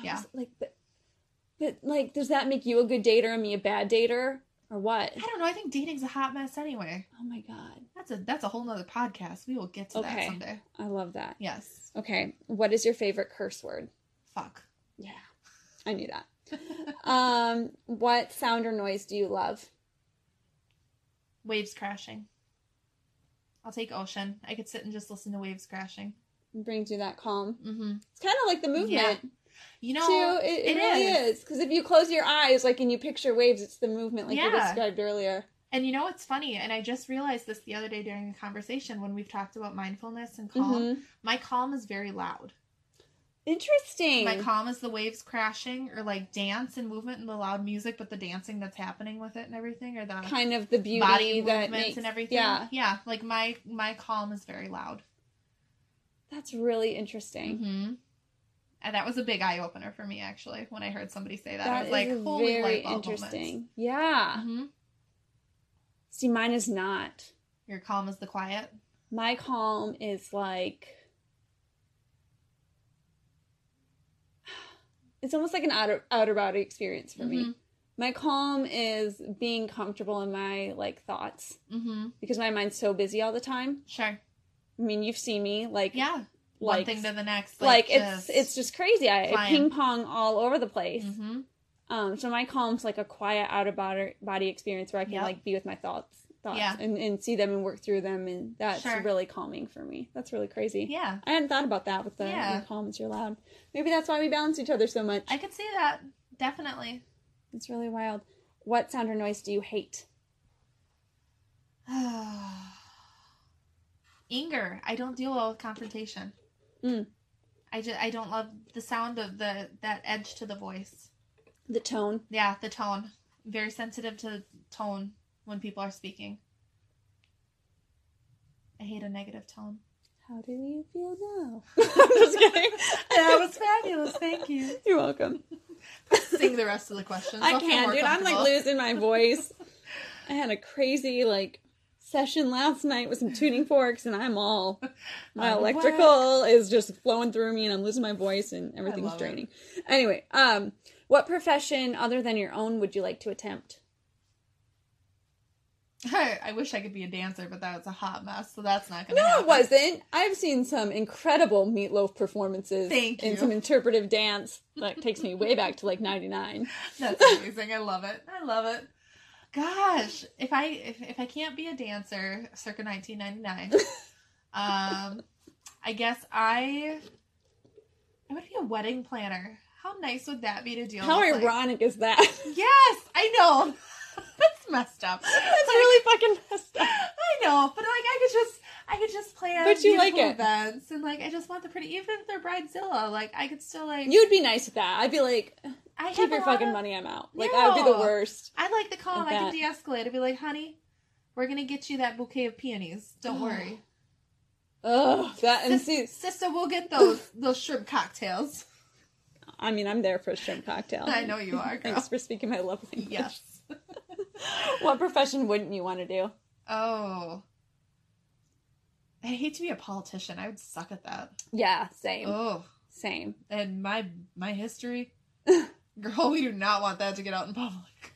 Yeah. But does that make you a good dater and me a bad dater, or what? I don't know. I think dating's a hot mess anyway. Oh my god. That's a whole nother podcast. We will get to that someday. I love that. Yes. Okay. What is your favorite curse word? Fuck. Yeah. I knew that. What sound or noise do you love? Waves crashing. I'll take ocean. I could sit and just listen to waves crashing. It brings you that calm. Mm-hmm. It's kind of like the movement. Yeah. It really is. Because if you close your eyes, like, and you picture waves, it's the movement like you described earlier. And it's funny, and I just realized this the other day during a conversation when we've talked about mindfulness and calm. Mm-hmm. My calm is very loud. Interesting. My calm is the waves crashing, or like dance and movement and the loud music, but the dancing that's happening with it and everything, or the kind of the beauty body movements and everything. Yeah, yeah. Like my calm is very loud. That's really interesting. Mm-hmm. And that was a big eye opener for me actually when I heard somebody say that. I was like, holy light bulb interesting. Moments. Yeah. Mm-hmm. See, mine is not. Your calm is the quiet. My calm is like. It's almost like an outer body experience for mm-hmm. me. My calm is being comfortable in my, like, thoughts. Mm-hmm. Because my mind's so busy all the time. Sure. I mean, you've seen me, like... Yeah. One thing to the next. Like it's just crazy. I ping-pong all over the place. Mm-hmm. So my calm's, like, a quiet outer body experience where I can, like, be with my thoughts yeah. and see them and work through them. And that's really calming for me. That's really crazy. Yeah. I hadn't thought about that with the calm is your loud. Maybe that's why we balance each other so much. I could see that. Definitely. It's really wild. What sound or noise do you hate? Anger. I don't deal well with confrontation. I don't love the sound of that edge to the voice. The tone. Yeah, the tone. Very sensitive to tone when people are speaking. I hate a negative tone. How do you feel now? I'm just kidding. That was fabulous. Thank you. You're welcome. Sing the rest of the questions. I can, dude. I'm like losing my voice. I had a crazy session last night with some tuning forks, and I'm all my electrical is just flowing through me, and I'm losing my voice, and everything's draining. Anyway, what profession other than your own would you like to attempt? I wish I could be a dancer, but that was a hot mess, so that's not going to happen. No, it wasn't. I've seen some incredible Meatloaf performances. Thank you. And some interpretive dance that takes me way back to, 99. That's amazing. I love it. I love it. Gosh, if I can't be a dancer circa 1999, I guess I would be a wedding planner. How nice would that be to deal with? How ironic is that? Yes, I know. That's messed up. That's really fucking messed up. I know, but I could just plan beautiful events, and I just want the pretty, even if they're bridezilla, I could still You'd be nice with that. I'i'd be like, keep your fucking money, I'm out. No. I would be the worst. I'd like the calm. I can de-escalate. I'd be like, honey, we're gonna get you that bouquet of peonies. Don't worry. Oh, sister, we'll get those shrimp cocktails. I mean, I'm there for a shrimp cocktail. I know you are, girl. Thanks for speaking my love language. Yes. What profession wouldn't you want to do? Oh. I hate to be a politician. I would suck at that. Yeah, same. Oh. Same. And my history? Girl, we do not want that to get out in public.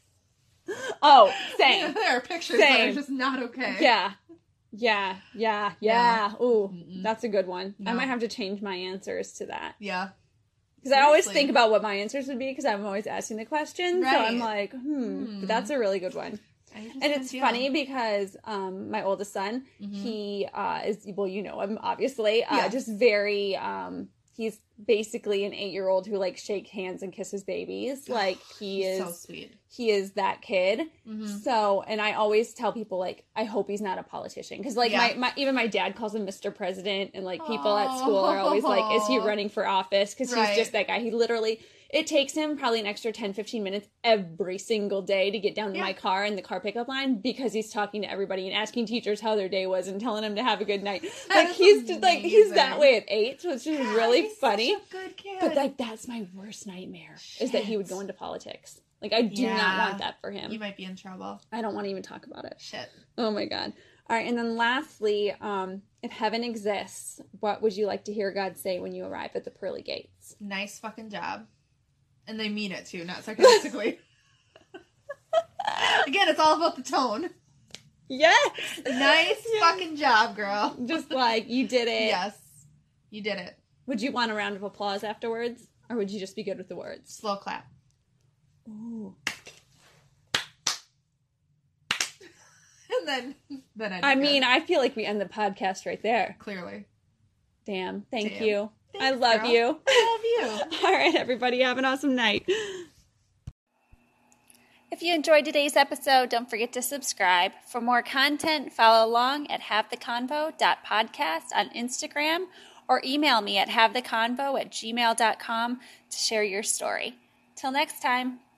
Oh, same. Yeah, there are pictures that are just not okay. Yeah. Ooh, that's a good one. No. I might have to change my answers to that. Yeah. Because I always think about what my answers would be because I'm always asking the questions. Right. So I'm like, but that's a really good one. And it's funny because my oldest son, he is, well, you know him, obviously, just very, he's basically an 8-year-old who, shakes hands and kisses babies. He is so sweet. He is that kid. Mm-hmm. So, and I always tell people, I hope he's not a politician. Because, even my dad calls him Mr. President. And, people at school are always like, is he running for office? Because he's just that guy. He literally, it takes him probably an extra 10, 15 minutes every single day to get down to my car in the car pickup line. Because he's talking to everybody and asking teachers how their day was and telling them to have a good night. He's that way at 8. So it's just really funny. A good kid. But that's my worst nightmare is that he would go into politics. I do not want that for him. You might be in trouble. I don't want to even talk about it. Shit. Oh my God. All right, and then lastly, if heaven exists, what would you like to hear God say when you arrive at the pearly gates? Nice fucking job. And they mean it too, not sarcastically. Again, it's all about the tone. Yeah. Nice fucking job, girl. Just you did it. Yes. You did it. Would you want a round of applause afterwards, or would you just be good with the words? Slow clap. Ooh. And then I feel like we end the podcast right there. Clearly. Damn. Thank you. Thanks, I love girl. You. I love you. All right, everybody. Have an awesome night. If you enjoyed today's episode, don't forget to subscribe. For more content, follow along at havetheconvo.podcast on Instagram, or email me at havetheconvo@gmail.com to share your story. Till next time.